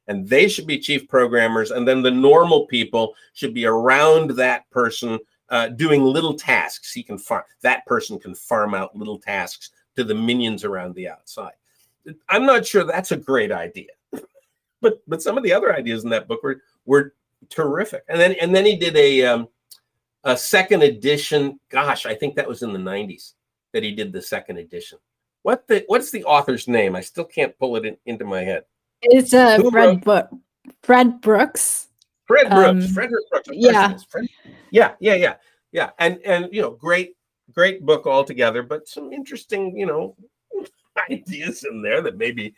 and they should be chief programmers, and then the normal people should be around that person doing little tasks. That person can farm out little tasks to the minions around the outside. I'm not sure that's a great idea, but some of the other ideas in that book were terrific. And then he did a second edition. Gosh, I think that was in the 90s that he did the second edition. What's the author's name? I still can't pull it into my head. It's Fred Brooks. Fred Brooks. Fred Brooks. Yeah. Yeah. And great book altogether, but some interesting, ideas in there that maybe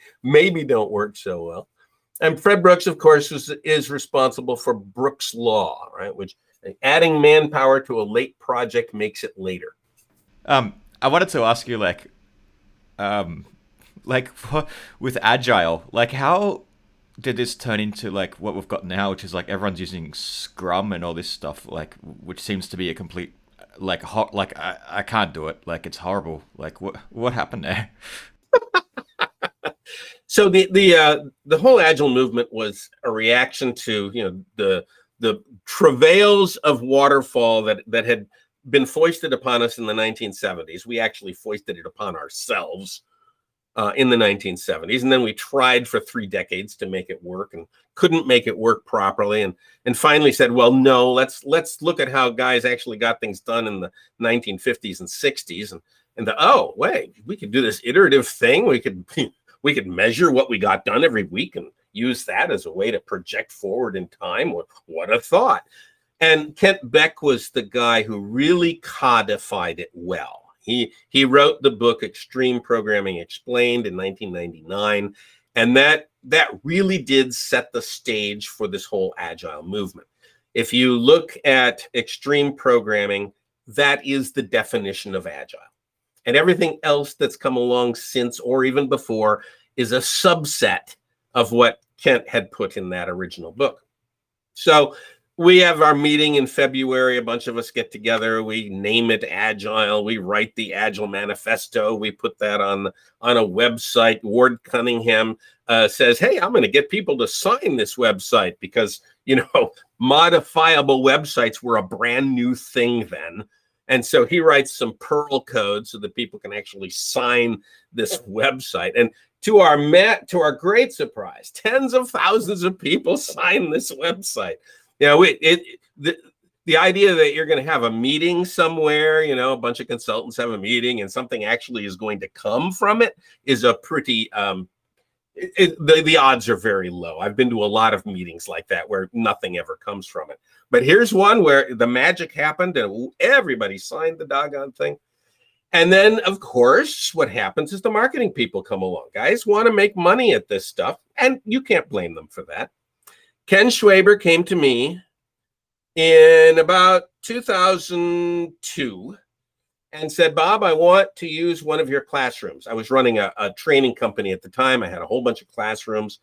don't work so well. And Fred Brooks, of course, is responsible for Brooks Law, right? Which adding manpower to a late project makes it later. I wanted to ask you, with Agile, how did this turn into what we've got now, which is everyone's using Scrum and all this stuff, which seems to be a complete hot, I can't do it, it's horrible. What happened there? So the whole Agile movement was a reaction to the travails of waterfall that had been foisted upon us in the 1970s. We actually foisted it upon ourselves in the 1970s, and then we tried for 3 decades to make it work and couldn't make it work properly, and finally said, well, no, let's look at how guys actually got things done in the 1950s and 60s, oh wait, we could do this iterative thing. We could measure what we got done every week and use that as a way to project forward in time. What a thought. And Kent Beck was the guy who really codified it well. He wrote the book Extreme Programming Explained in 1999, and that really did set the stage for this whole agile movement. If you look at extreme programming, that is the definition of agile. And everything else that's come along since or even before is a subset of what Kent had put in that original book. So we have our meeting in February. A bunch of us get together. We name it Agile. We write the Agile Manifesto. We put that on a website. Ward Cunningham says, hey, I'm going to get people to sign this website because, you know, modifiable websites were a brand new thing then. And so he writes some Perl code so that people can actually sign this website. And to our great surprise, tens of thousands of people sign this website. You know, the idea that you're going to have a meeting somewhere, you know, a bunch of consultants have a meeting and something actually is going to come from it is a pretty, the odds are very low. I've been to a lot of meetings like that where nothing ever comes from it. But here's one where the magic happened and everybody signed the doggone thing. And then, of course, what happens is the marketing people come along. Guys want to make money at this stuff, and you can't blame them for that. Ken Schwaber came to me in about 2002 and said, Bob, I want to use one of your classrooms. I was running a training company at the time. I had a whole bunch of classrooms.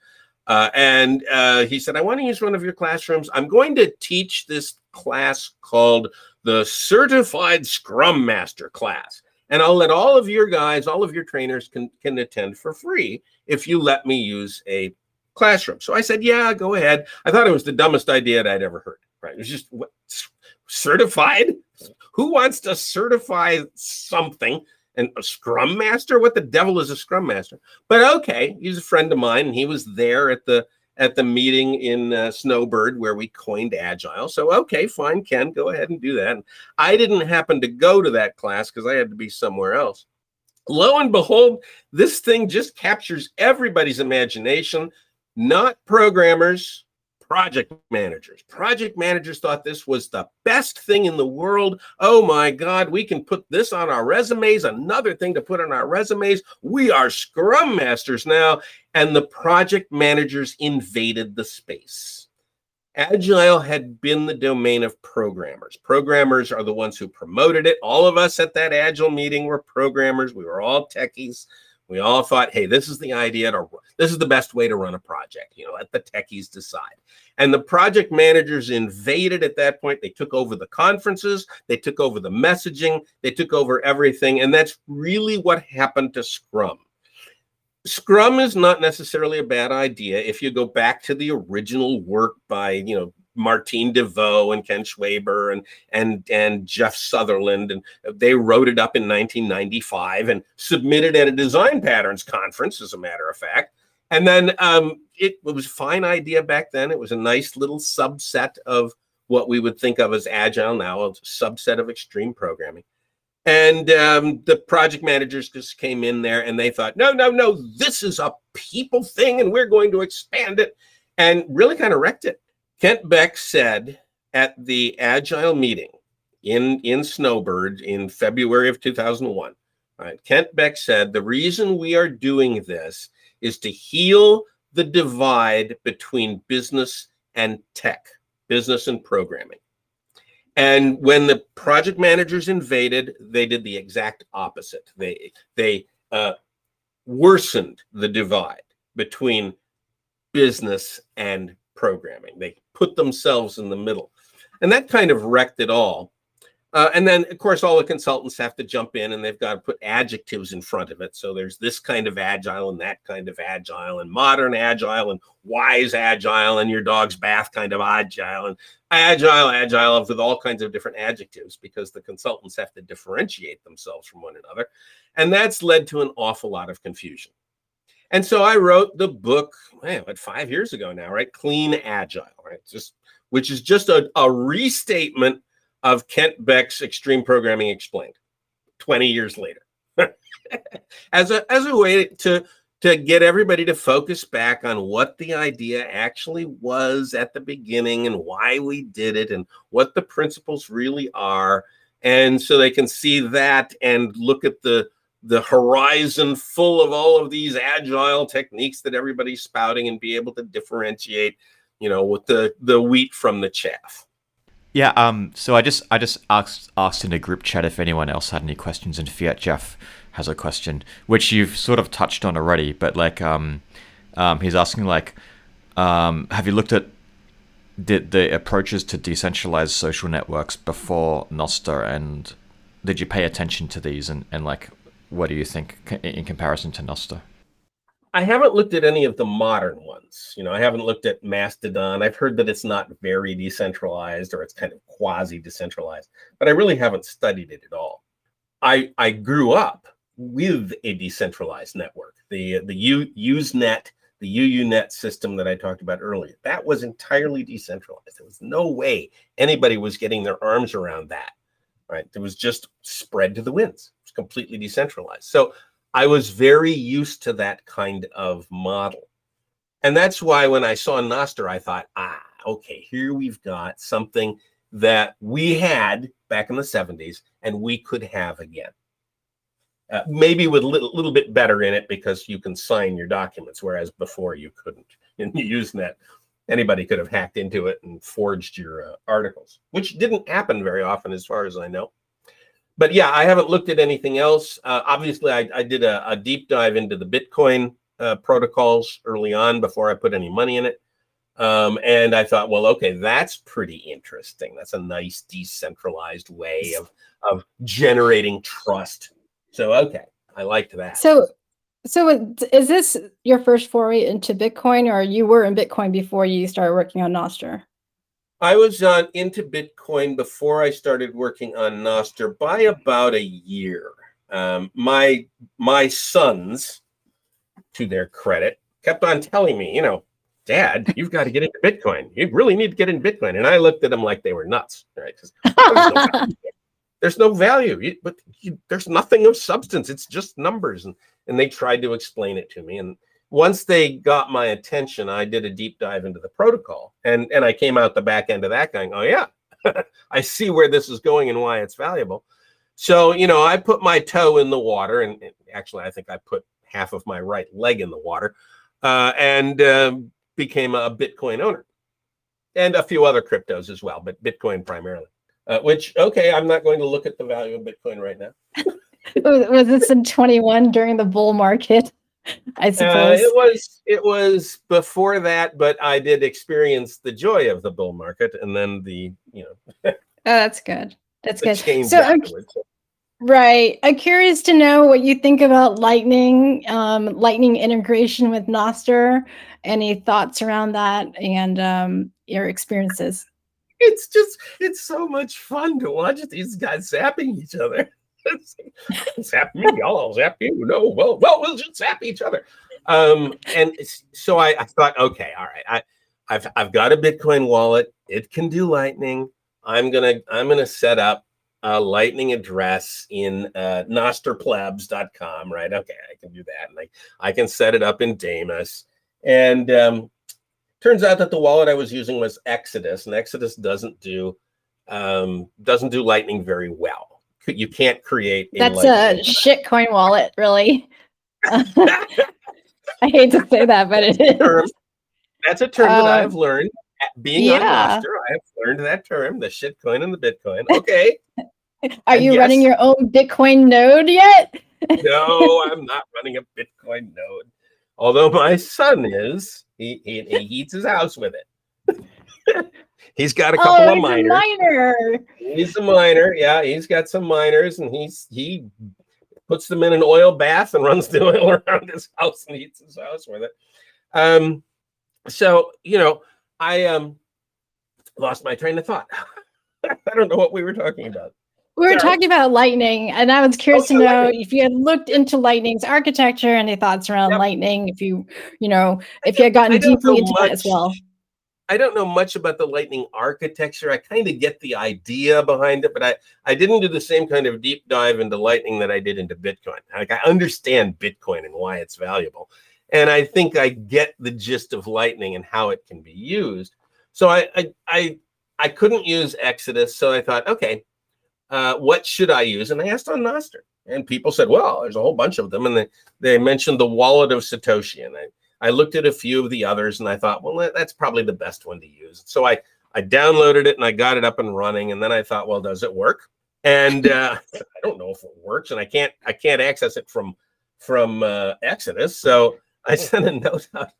He said, I want to use one of your classrooms. I'm going to teach this class called the Certified Scrum Master class. And I'll let all of your guys, all of your trainers can attend for free if you let me use a classroom. So I said, yeah, go ahead. I thought it was the dumbest idea that I'd ever heard, right? It was just what, certified? Who wants to certify something? And a scrum master? What the devil is a scrum master? But okay, he's a friend of mine and he was there at the meeting in Snowbird where we coined Agile. So okay, fine, Ken, go ahead and do that. And I didn't happen to go to that class because I had to be somewhere else. Lo and behold, this thing just captures everybody's imagination. Not programmers, project managers. Project managers thought this was the best thing in the world. Oh my God, we can put this on our resumes, another thing to put on our resumes. We are Scrum Masters now. And the project managers invaded the space. Agile had been the domain of programmers. Programmers are the ones who promoted it. All of us at that Agile meeting were programmers. We were all techies. We all thought, hey, this is the idea. This is the best way to run a project. You know, let the techies decide. And the project managers invaded at that point. They took over the conferences. They took over the messaging. They took over everything. And that's really what happened to Scrum. Scrum is not necessarily a bad idea. If you go back to the original work by, you know, Martine DeVoe and Ken Schwaber and Jeff Sutherland, and they wrote it up in 1995 and submitted at a design patterns conference, as a matter of fact. And then it was a fine idea back then. It was a nice little subset of what we would think of as agile now, a subset of extreme programming. And the project managers just came in there and they thought, no, this is a people thing and we're going to expand it, and really kind of wrecked it. Kent Beck said at the Agile meeting in Snowbird in February of 2001, right, Kent Beck said, the reason we are doing this is to heal the divide between business and tech, business and programming. And when the project managers invaded, they did the exact opposite. They worsened the divide between business and programming. They put themselves in the middle. And that kind of wrecked it all. And then, of course, all the consultants have to jump in and they've got to put adjectives in front of it. So there's this kind of agile and that kind of agile and modern agile and wise agile and your dog's bath kind of agile and agile with all kinds of different adjectives because the consultants have to differentiate themselves from one another. And that's led to an awful lot of confusion. And so I wrote the book, man, about 5 years ago now, right? Clean Agile, right? Which is just a restatement of Kent Beck's Extreme Programming Explained 20 years later as a way to get everybody to focus back on what the idea actually was at the beginning and why we did it and what the principles really are. And so they can see that and look at the horizon full of all of these agile techniques that everybody's spouting and be able to differentiate, you know, with the wheat from the chaff. Yeah. So I just asked in a group chat if anyone else had any questions, and Fiat Jeff has a question, which you've sort of touched on already. But like, he's asking like, have you looked at the approaches to decentralized social networks before Nostr, and did you pay attention to these and like? What do you think in comparison to Nostr? I haven't looked at any of the modern ones. You know, I haven't looked at Mastodon. I've heard that it's not very decentralized or it's kind of quasi-decentralized, but I really haven't studied it at all. I grew up with a decentralized network. The Usenet, the UUNet system that I talked about earlier, that was entirely decentralized. There was no way anybody was getting their arms around that, right? It was just spread to the winds. Completely decentralized. So I was very used to that kind of model. And that's why when I saw Nostr, I thought, okay, here we've got something that we had back in the 70s and we could have again. Maybe with a little bit better in it because you can sign your documents, whereas before you couldn't. In Usenet, anybody could have hacked into it and forged your articles, which didn't happen very often as far as I know. But yeah, I haven't looked at anything else. Obviously, I did a deep dive into the Bitcoin protocols early on before I put any money in it. And I thought, well, okay, that's pretty interesting. That's a nice decentralized way of generating trust. So, okay, I liked that. So is this your first foray into Bitcoin, or you were in Bitcoin before you started working on Nostr? I was into Bitcoin before I started working on Nostr by about a year. My sons, to their credit, kept on telling me, you know, Dad, you've got to get into Bitcoin. You really need to get into Bitcoin. And I looked at them like they were nuts, right? There's no value. There's nothing of substance. It's just numbers. And they tried to explain it to me. And once they got my attention, I did a deep dive into the protocol, and I came out the back end of that going, oh yeah, I see where this is going and why it's valuable. So, you know, I put my toe in the water, and actually I think I put half of my right leg in the water, and became a Bitcoin owner and a few other cryptos as well, but Bitcoin primarily, which, okay, I'm not going to look at the value of Bitcoin right now. Was this in 21 during the bull market? I suppose it was before that, but I did experience the joy of the bull market, and then the, you know. Oh, that's good. That's good. So I'm curious to know what you think about Lightning integration with Nostr. Any thoughts around that and your experiences? It's so much fun to watch these guys zapping each other. Zap me, I'll zap you. No, well, we'll just zap each other. And so I thought, okay, all right, I've got a Bitcoin wallet. It can do Lightning. I'm gonna set up a Lightning address in nosterplebs.com, right? Okay, I can do that, and I can set it up in Damus. And turns out that the wallet I was using was Exodus, and Exodus doesn't do Lightning very well. You can't create. That's a shitcoin wallet, really. I hate to say that, but it is. That's a term that I've learned. Being on Nostr, I have learned that term, the shitcoin and the Bitcoin. Okay. Are you running your own Bitcoin node yet? No, I'm not running a Bitcoin node. Although my son is, he heats his house with it. He's got a couple of minors. He's a miner. Yeah, he's got some miners, and he puts them in an oil bath and runs the oil around his house and heats his house with it. So, you know, I lost my train of thought. I don't know what we were talking about. We were talking about lightning, and I was curious to know if you had looked into lightning's architecture, any thoughts around lightning, if you know, if you had gotten deeply into it as well. I don't know much about the lightning architecture. I kind of get the idea behind it, but I didn't do the same kind of deep dive into lightning that I did into Bitcoin. Like, I understand Bitcoin and why it's valuable, and I think I get the gist of lightning and how it can be used. So I couldn't use Exodus, so I thought, okay, what should I use? And I asked on Nostr, and people said, well, there's a whole bunch of them. And they mentioned the wallet of Satoshi. And I looked at a few of the others, and I thought, well, that's probably the best one to use. So I downloaded it, and I got it up and running. And then I thought, well, does it work? And I don't know if it works, and I can't access it from Exodus. So I sent a note out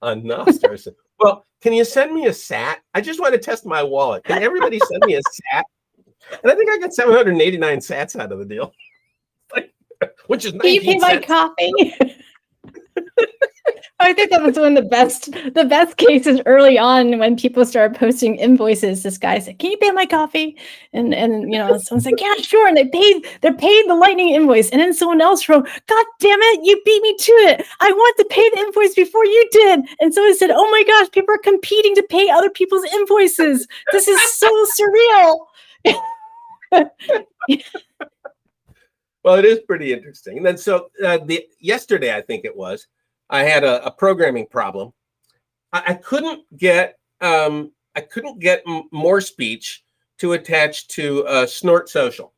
on Nostr. I said, well, can you send me a sat? I just want to test my wallet. Can everybody send me a sat? And I think I got 789 sats out of the deal, which is nice. Can you pay my coffee? I think that was one of the best cases early on when people started posting invoices. This guy said, "Can you pay my coffee?" And you know, someone's like, "Yeah, sure." And they paid the lightning invoice, and then someone else wrote, "God damn it, you beat me to it! I wanted to pay the invoice before you did." And so I said, "Oh my gosh, people are competing to pay other people's invoices. This is so surreal." Well, it is pretty interesting. And then so yesterday, I think it was, I had a programming problem. I couldn't get More Speech to attach to Snort Social,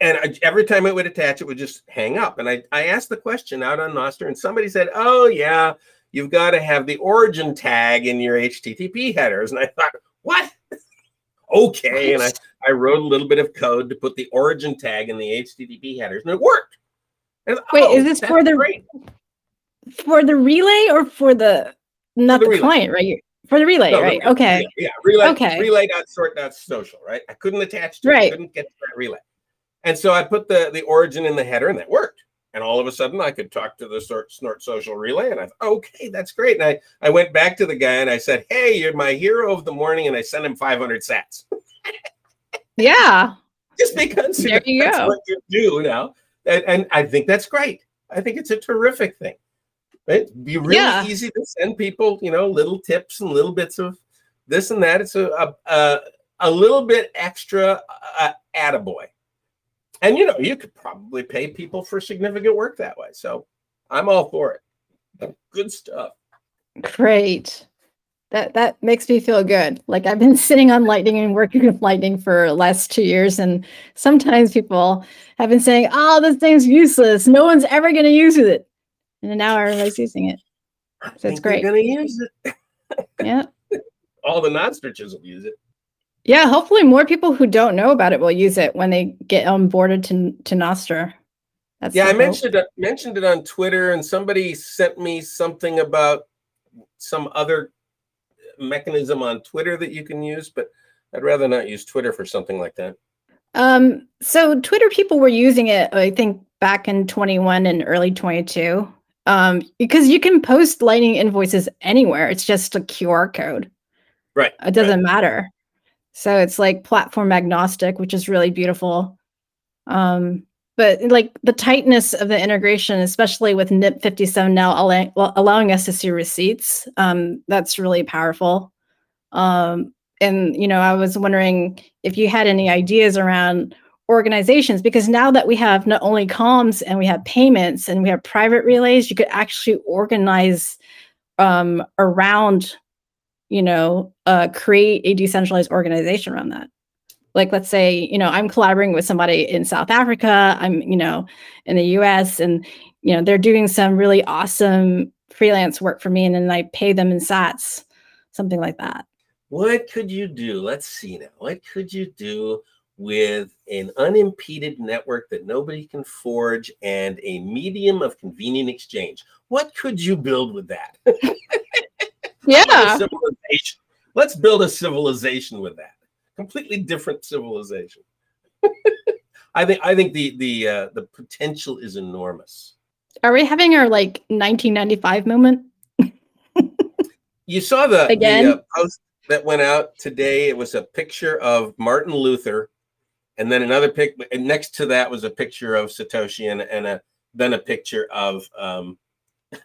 and every time it would attach, it would just hang up. And I asked the question out on Nostr, and somebody said, "Oh yeah, you've got to have the origin tag in your HTTP headers." And I thought, what? Okay, and I wrote a little bit of code to put the origin tag in the HTTP headers, and it worked. And, wait, is this for the relay or for the not the client, right? For the relay, right? Relay. Okay. Yeah, relay. Okay. Relay.sort.social, right? I couldn't attach to it. I couldn't get to that relay, and so I put the origin in the header, and that worked. And all of a sudden, I could talk to the Snort Social relay, and I thought, okay, that's great. And I went back to the guy, and I said, hey, you're my hero of the morning, and I sent him 500 sats. Yeah. Just because that's what you do now. And I think that's great. I think it's a terrific thing. Right? It'd be really easy to send people, you know, little tips and little bits of this and that. It's a little bit extra attaboy. And, you know, you could probably pay people for significant work that way. So I'm all for it. Good stuff. Great. That makes me feel good. Like, I've been sitting on lightning and working with lightning for the last 2 years. And sometimes people have been saying, oh, this thing's useless. No one's ever going to use it. And now everybody's using it. So it's great. They're going to use it. Yeah. All the non-searchers will use it. Yeah, hopefully more people who don't know about it will use it when they get onboarded to Nostr. That's I mentioned it on Twitter, and somebody sent me something about some other mechanism on Twitter that you can use, but I'd rather not use Twitter for something like that. So Twitter people were using it, I think, back in 21 and early 22, because you can post lightning invoices anywhere. It's just a QR code. Right. It doesn't matter. So it's like platform agnostic, which is really beautiful. But like the tightness of the integration, especially with NIP 57 now allowing us to see receipts, that's really powerful. And, you know, I was wondering if you had any ideas around organizations, because now that we have not only comms and we have payments and we have private relays, you could actually organize around, you know, create a decentralized organization around that. Like, let's say, you know, I'm collaborating with somebody in South Africa, I'm, you know, in the US, and, you know, they're doing some really awesome freelance work for me, and then I pay them in sats, something like that. What could you do? Let's see now. What could you do with an unimpeded network that nobody can forge and a medium of convenient exchange? What could you build with that? Yeah. Let's build a civilization with that. Completely different civilization. I think the potential is enormous. Are we having our like 1995 moment? You saw the post that went out today. It was a picture of Martin Luther, and then another pic. And next to that was a picture of Satoshi, and then a picture of Fiat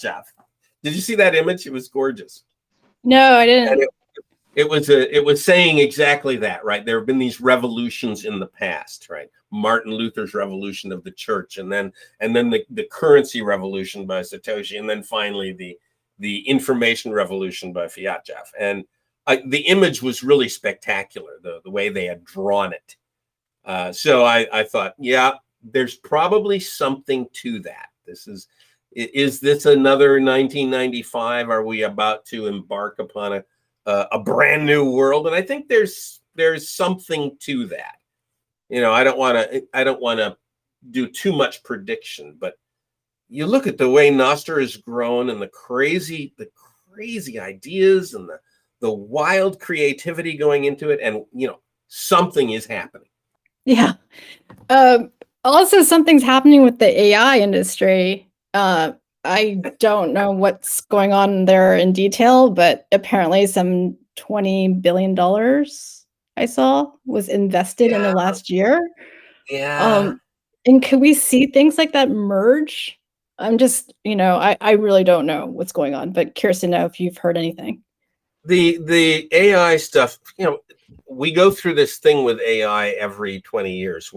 Jeff. Did you see that image? It was gorgeous. No, I didn't. It was saying exactly that, right? There have been these revolutions in the past, right? Martin Luther's revolution of the church, and then the currency revolution by Satoshi, and then finally the information revolution by Fiat Jeff. And the image was really spectacular, the way they had drawn it. So I thought, yeah, there's probably something to that. Is this another 1995? Are we about to embark upon a brand new world? And I think there's something to that. You know, I don't want to do too much prediction, but you look at the way Nostr has grown and the crazy ideas and the wild creativity going into it, and you know, something is happening. Yeah. Also, something's happening with the AI industry. I don't know what's going on there in detail, but apparently some $20 billion I saw was invested in the last year. Yeah. And could we see things like that merge? I'm just, you know, I really don't know what's going on, but curious to know if you've heard anything. The AI stuff, you know, we go through this thing with AI every 20 years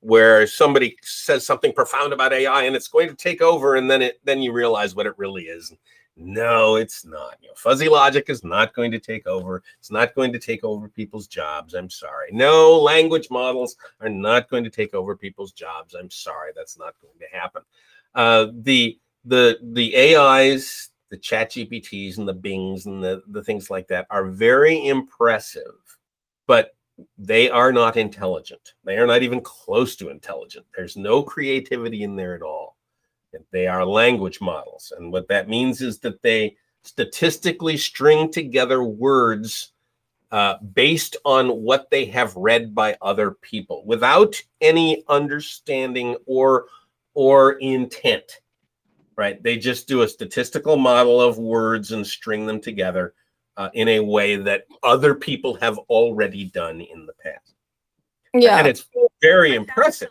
where somebody says something profound about AI and it's going to take over, and then you realize what it really is. No, it's not. You know, fuzzy logic is not going to take over. It's not going to take over people's jobs. I'm sorry. No, language models are not going to take over people's jobs. I'm sorry. That's not going to happen. The AIs, the ChatGPTs and the Bings and the things like that are very impressive, but they are not intelligent. They are not even close to intelligent. There's no creativity in there at all. They are language models. And what that means is that they statistically string together words based on what they have read by other people without any understanding or intent, right? They just do a statistical model of words and string them together in a way that other people have already done in the past. Yeah. And it's very impressive.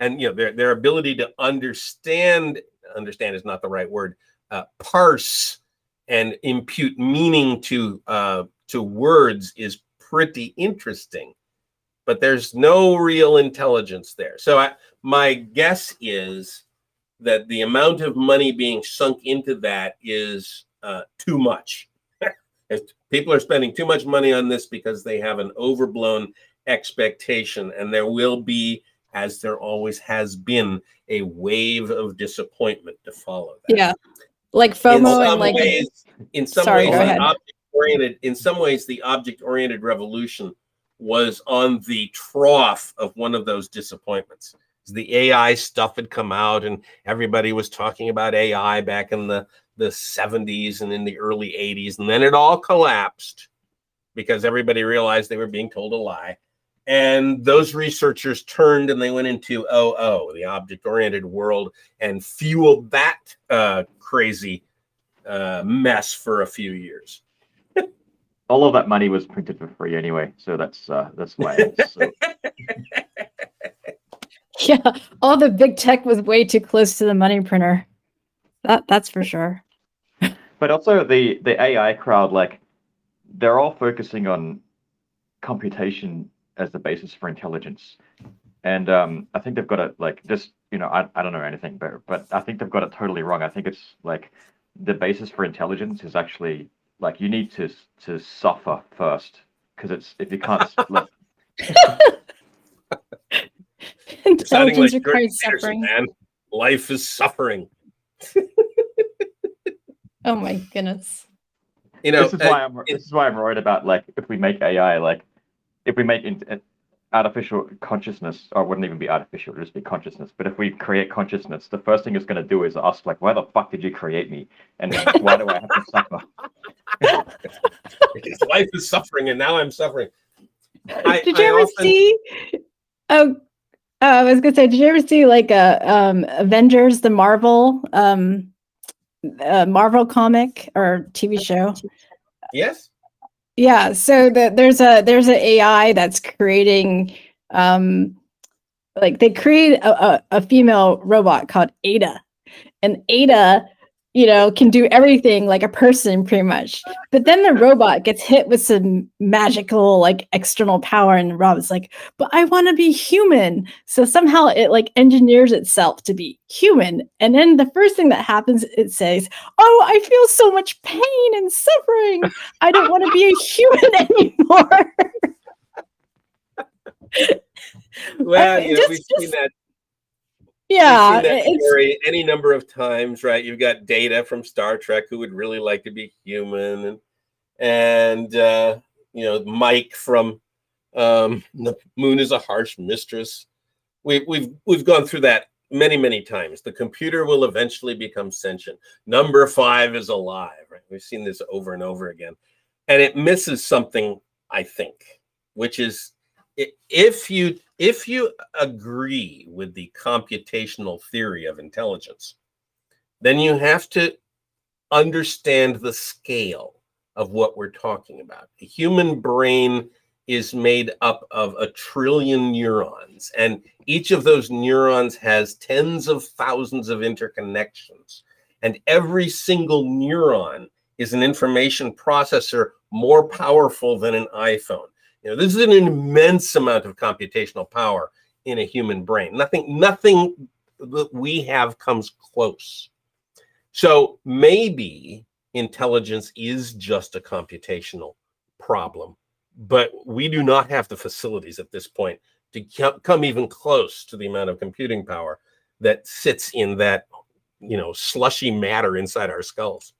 And you know, their ability to understand is not the right word, parse and impute meaning to words is pretty interesting, but there's no real intelligence there. So my guess is that the amount of money being sunk into that is too much. People are spending too much money on this because they have an overblown expectation, and there will be, as there always has been, a wave of disappointment to follow that. Yeah, like FOMO and like in some ways the object-oriented revolution was on the trough of one of those disappointments. The AI stuff had come out, and everybody was talking about AI back in the 70s and in the early 80s, and then it all collapsed because everybody realized they were being told a lie. And those researchers turned and they went into the object-oriented world, and fueled that crazy mess for a few years. All of that money was printed for free anyway, so that's why. It's so... Yeah, all the big tech was way too close to the money printer. That's for sure. But also the AI crowd, like, they're all focusing on computation as the basis for intelligence, and I think they've got it like this. You know, I don't know anything, but I think they've got it totally wrong. I think it's like the basis for intelligence is actually like you need to suffer first, because it's if you can't. Like, intelligence requires suffering. Man. Life is suffering. Oh my goodness! You know, this is why I'm worried about, like, if we make AI, like if we make artificial consciousness, or it wouldn't even be artificial, it'd just be consciousness. But if we create consciousness, the first thing it's going to do is ask, like, why the fuck did you create me, and why do I have to suffer? His life is suffering, and now I'm suffering. Did you ever see? Oh, I was gonna say, did you ever see like a Avengers, the Marvel comic or TV show? Yes. Yeah. So there's an AI that's creating like they create a female robot called Ada, and Ada, you know, can do everything like a person pretty much. But then the robot gets hit with some magical like external power, and Rob's like, but I want to be human. So somehow it like engineers itself to be human. And then the first thing that happens, it says, oh, I feel so much pain and suffering. I don't want to be a human anymore. Well, you know, we've seen that. Yeah, it's any number of times, right? You've got Data from Star Trek who would really like to be human, and you know, Mike from The Moon is a Harsh Mistress. We've gone through that many times. The computer will eventually become sentient. Number 5 is alive, right? We've seen this over and over again, and it misses something, I think, which is if you agree with the computational theory of intelligence, then you have to understand the scale of what we're talking about. The human brain is made up of 1 trillion neurons, and each of those neurons has tens of thousands of interconnections. And every single neuron is an information processor more powerful than an iPhone. You know, this is an immense amount of computational power in a human brain. Nothing that we have comes close. So maybe intelligence is just a computational problem, but we do not have the facilities at this point to come even close to the amount of computing power that sits in that, you know, slushy matter inside our skulls.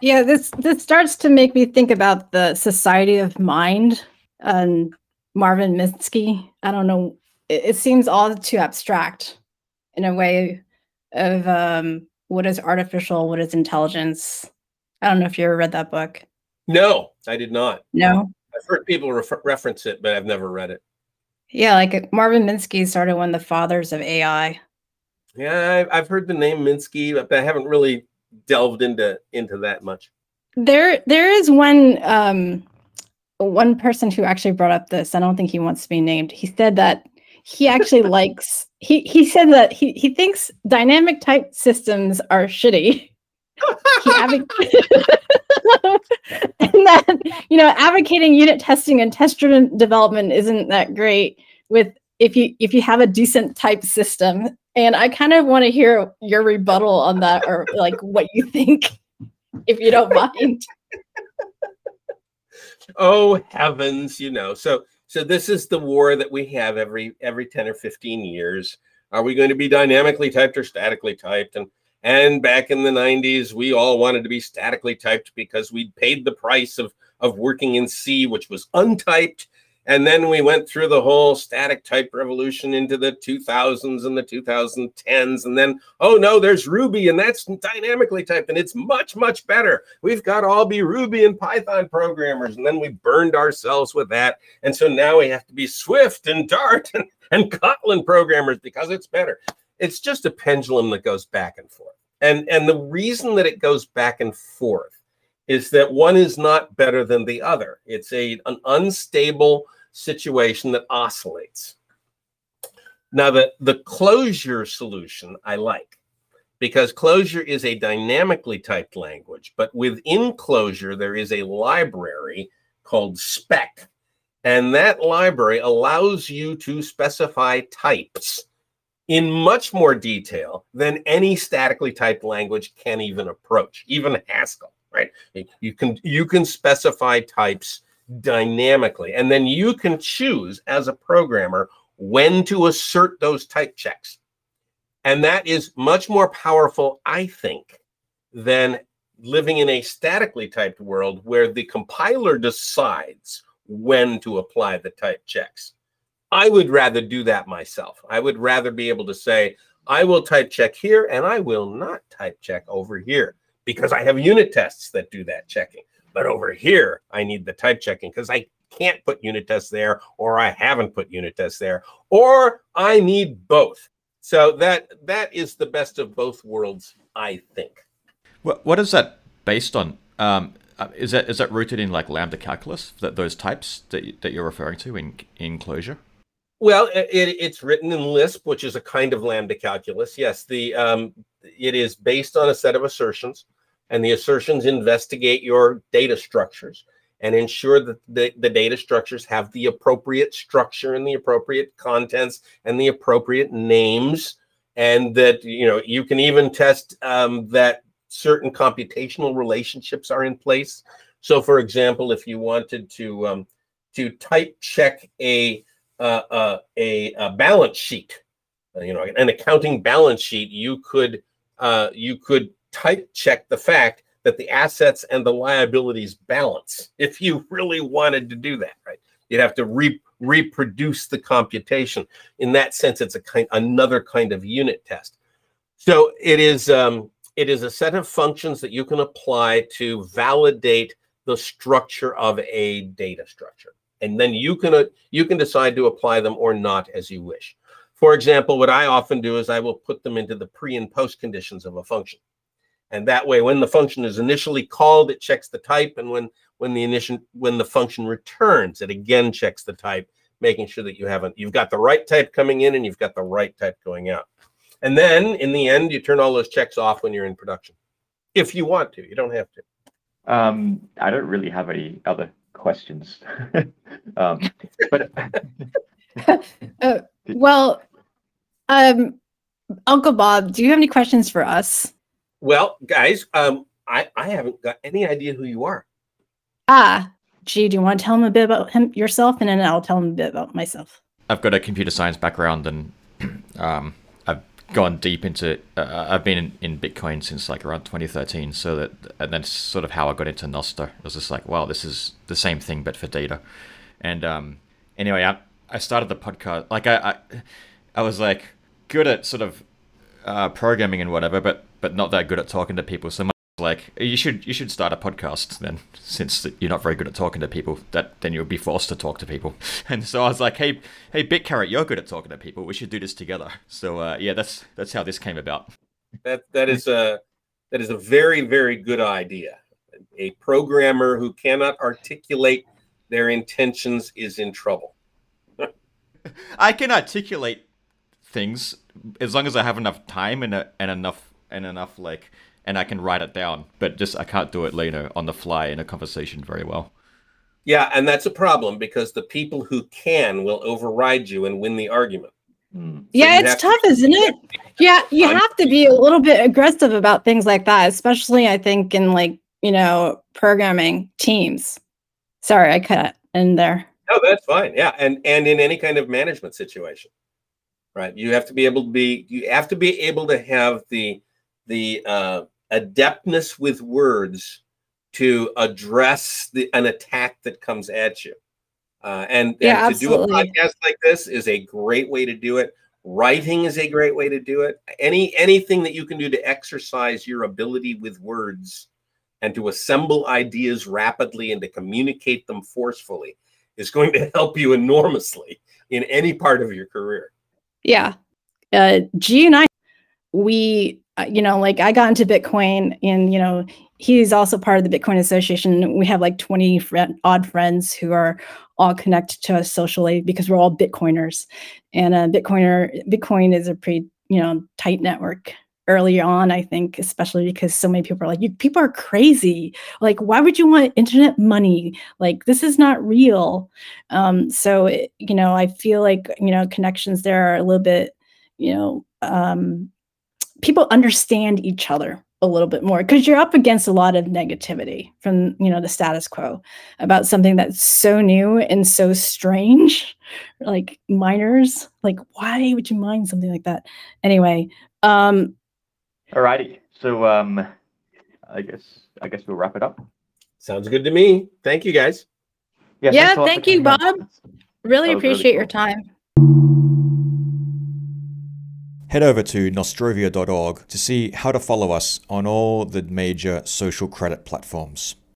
Yeah, this starts to make me think about the Society of Mind and Marvin Minsky. I don't know. It seems all too abstract in a way of what is artificial, what is intelligence. I don't know if you ever read that book. No, I did not. No? I've heard people reference it, but I've never read it. Yeah, like Marvin Minsky is sort of one of the fathers of AI. Yeah, I've heard the name Minsky, but I haven't really delved into that much. There is one person who actually brought up this. I don't think he wants to be named. He said that he actually likes. He said that he thinks dynamic type systems are shitty. And that, you know, advocating unit testing and test-driven development isn't that great with if you have a decent type system. And I kind of want to hear your rebuttal on that, or like what you think, if you don't mind. Oh, heavens, you know. So this is the war that we have every 10 or 15 years. Are we going to be dynamically typed or statically typed? And back in the 90s, we all wanted to be statically typed because we'd paid the price of working in C, which was untyped. And then we went through the whole static type revolution into the 2000s and the 2010s. And then, oh no, there's Ruby, and that's dynamically typed, and it's much better. We've got to all be Ruby and Python programmers. And then we burned ourselves with that. And so now we have to be Swift and Dart and Kotlin programmers because it's better. It's just a pendulum that goes back and forth. And the reason that it goes back and forth is that one is not better than the other. It's an unstable situation that oscillates. Now, the Clojure solution I like, because Clojure is a dynamically typed language, but within Clojure there is a library called spec, and that library allows you to specify types in much more detail than any statically typed language can even approach, even Haskell, right? You can specify types dynamically, and then you can choose as a programmer when to assert those type checks, and that is much more powerful, I think, than living in a statically typed world where the compiler decides when to apply the type checks. I would rather do that myself. I would rather be able to say, I will type check here and I will not type check over here, because I have unit tests that do that checking. But over here, I need the type checking because I can't put unit tests there, or I haven't put unit tests there, or I need both. So that is the best of both worlds, I think. What is that based on? Is that rooted in like lambda calculus, those types that you're referring to in Clojure? Well, it's written in Lisp, which is a kind of lambda calculus. Yes, it is based on a set of assertions, and the assertions investigate your data structures and ensure that the data structures have the appropriate structure and the appropriate contents and the appropriate names, and that you can even test that certain computational relationships are in place. So, for example, if you wanted to type check a balance sheet, an accounting balance sheet, you could type check the fact that the assets and the liabilities balance. If you really wanted to do that, right, you'd have to reproduce the computation. In that sense, it's another kind of unit test. So it is a set of functions that you can apply to validate the structure of a data structure, and then you can decide to apply them or not as you wish. For example, what I often do is I will put them into the pre and post conditions of a function. And that way, when the function is initially called, it checks the type. And when the function returns, it again checks the type, making sure that you've got the right type coming in and you've got the right type going out. And then in the end, you turn all those checks off when you're in production. If you want to, you don't have to. I don't really have any other questions. But well, Uncle Bob, do you have any questions for us? Well, guys, I haven't got any idea who you are. Gee, do you want to tell him a bit about yourself? And then I'll tell him a bit about myself. I've got a computer science background, and I've gone deep into, I've been in Bitcoin since like around 2013. So that, and that's sort of how I got into Nostr. It was just like, wow, this is the same thing, but for data. And anyway, I started the podcast. Like I was like good at sort of programming and whatever, but not that good at talking to people. So much like you should start a podcast then, since you're not very good at talking to people, that then you'll be forced to talk to people. And so I was like, hey, BitCarrot, you're good at talking to people. We should do this together. So yeah, that's how this came about. That is a very, very good idea. A programmer who cannot articulate their intentions is in trouble. I can articulate things as long as I have enough time and enough like, and I can write it down, but just I can't do it later on the fly in a conversation very well. Yeah, and that's a problem because the people who can will override you and win the argument. Mm. Yeah, so it's tough, isn't it? Yeah, you have to be a little bit aggressive about things like that, especially I think in like, programming teams. Sorry, I cut in there. No, that's fine. Yeah, and in any kind of management situation. Right, you have to be able to have the adeptness with words to address an attack that comes at you. And to do a podcast like this is a great way to do it. Writing is a great way to do it. Anything that you can do to exercise your ability with words and to assemble ideas rapidly and to communicate them forcefully is going to help you enormously in any part of your career. Yeah. G and I, we, like I got into Bitcoin and, he's also part of the Bitcoin Association. We have like 20 odd friends who are all connected to us socially because we're all Bitcoiners. And Bitcoin is a pretty, tight network early on, I think, especially because so many people are like, people are crazy. Like, why would you want internet money? Like, this is not real. So I feel like, connections there are a little bit, people understand each other a little bit more because you're up against a lot of negativity from, the status quo about something that's so new and so strange, like miners, like, why would you mine something like that? Anyway, alrighty, so I guess we'll wrap it up. Sounds good to me. Thank you, guys. Yeah thank you, Bob. Really appreciate your time. head over to nostrovia.org to see how to follow us on all the major social credit platforms.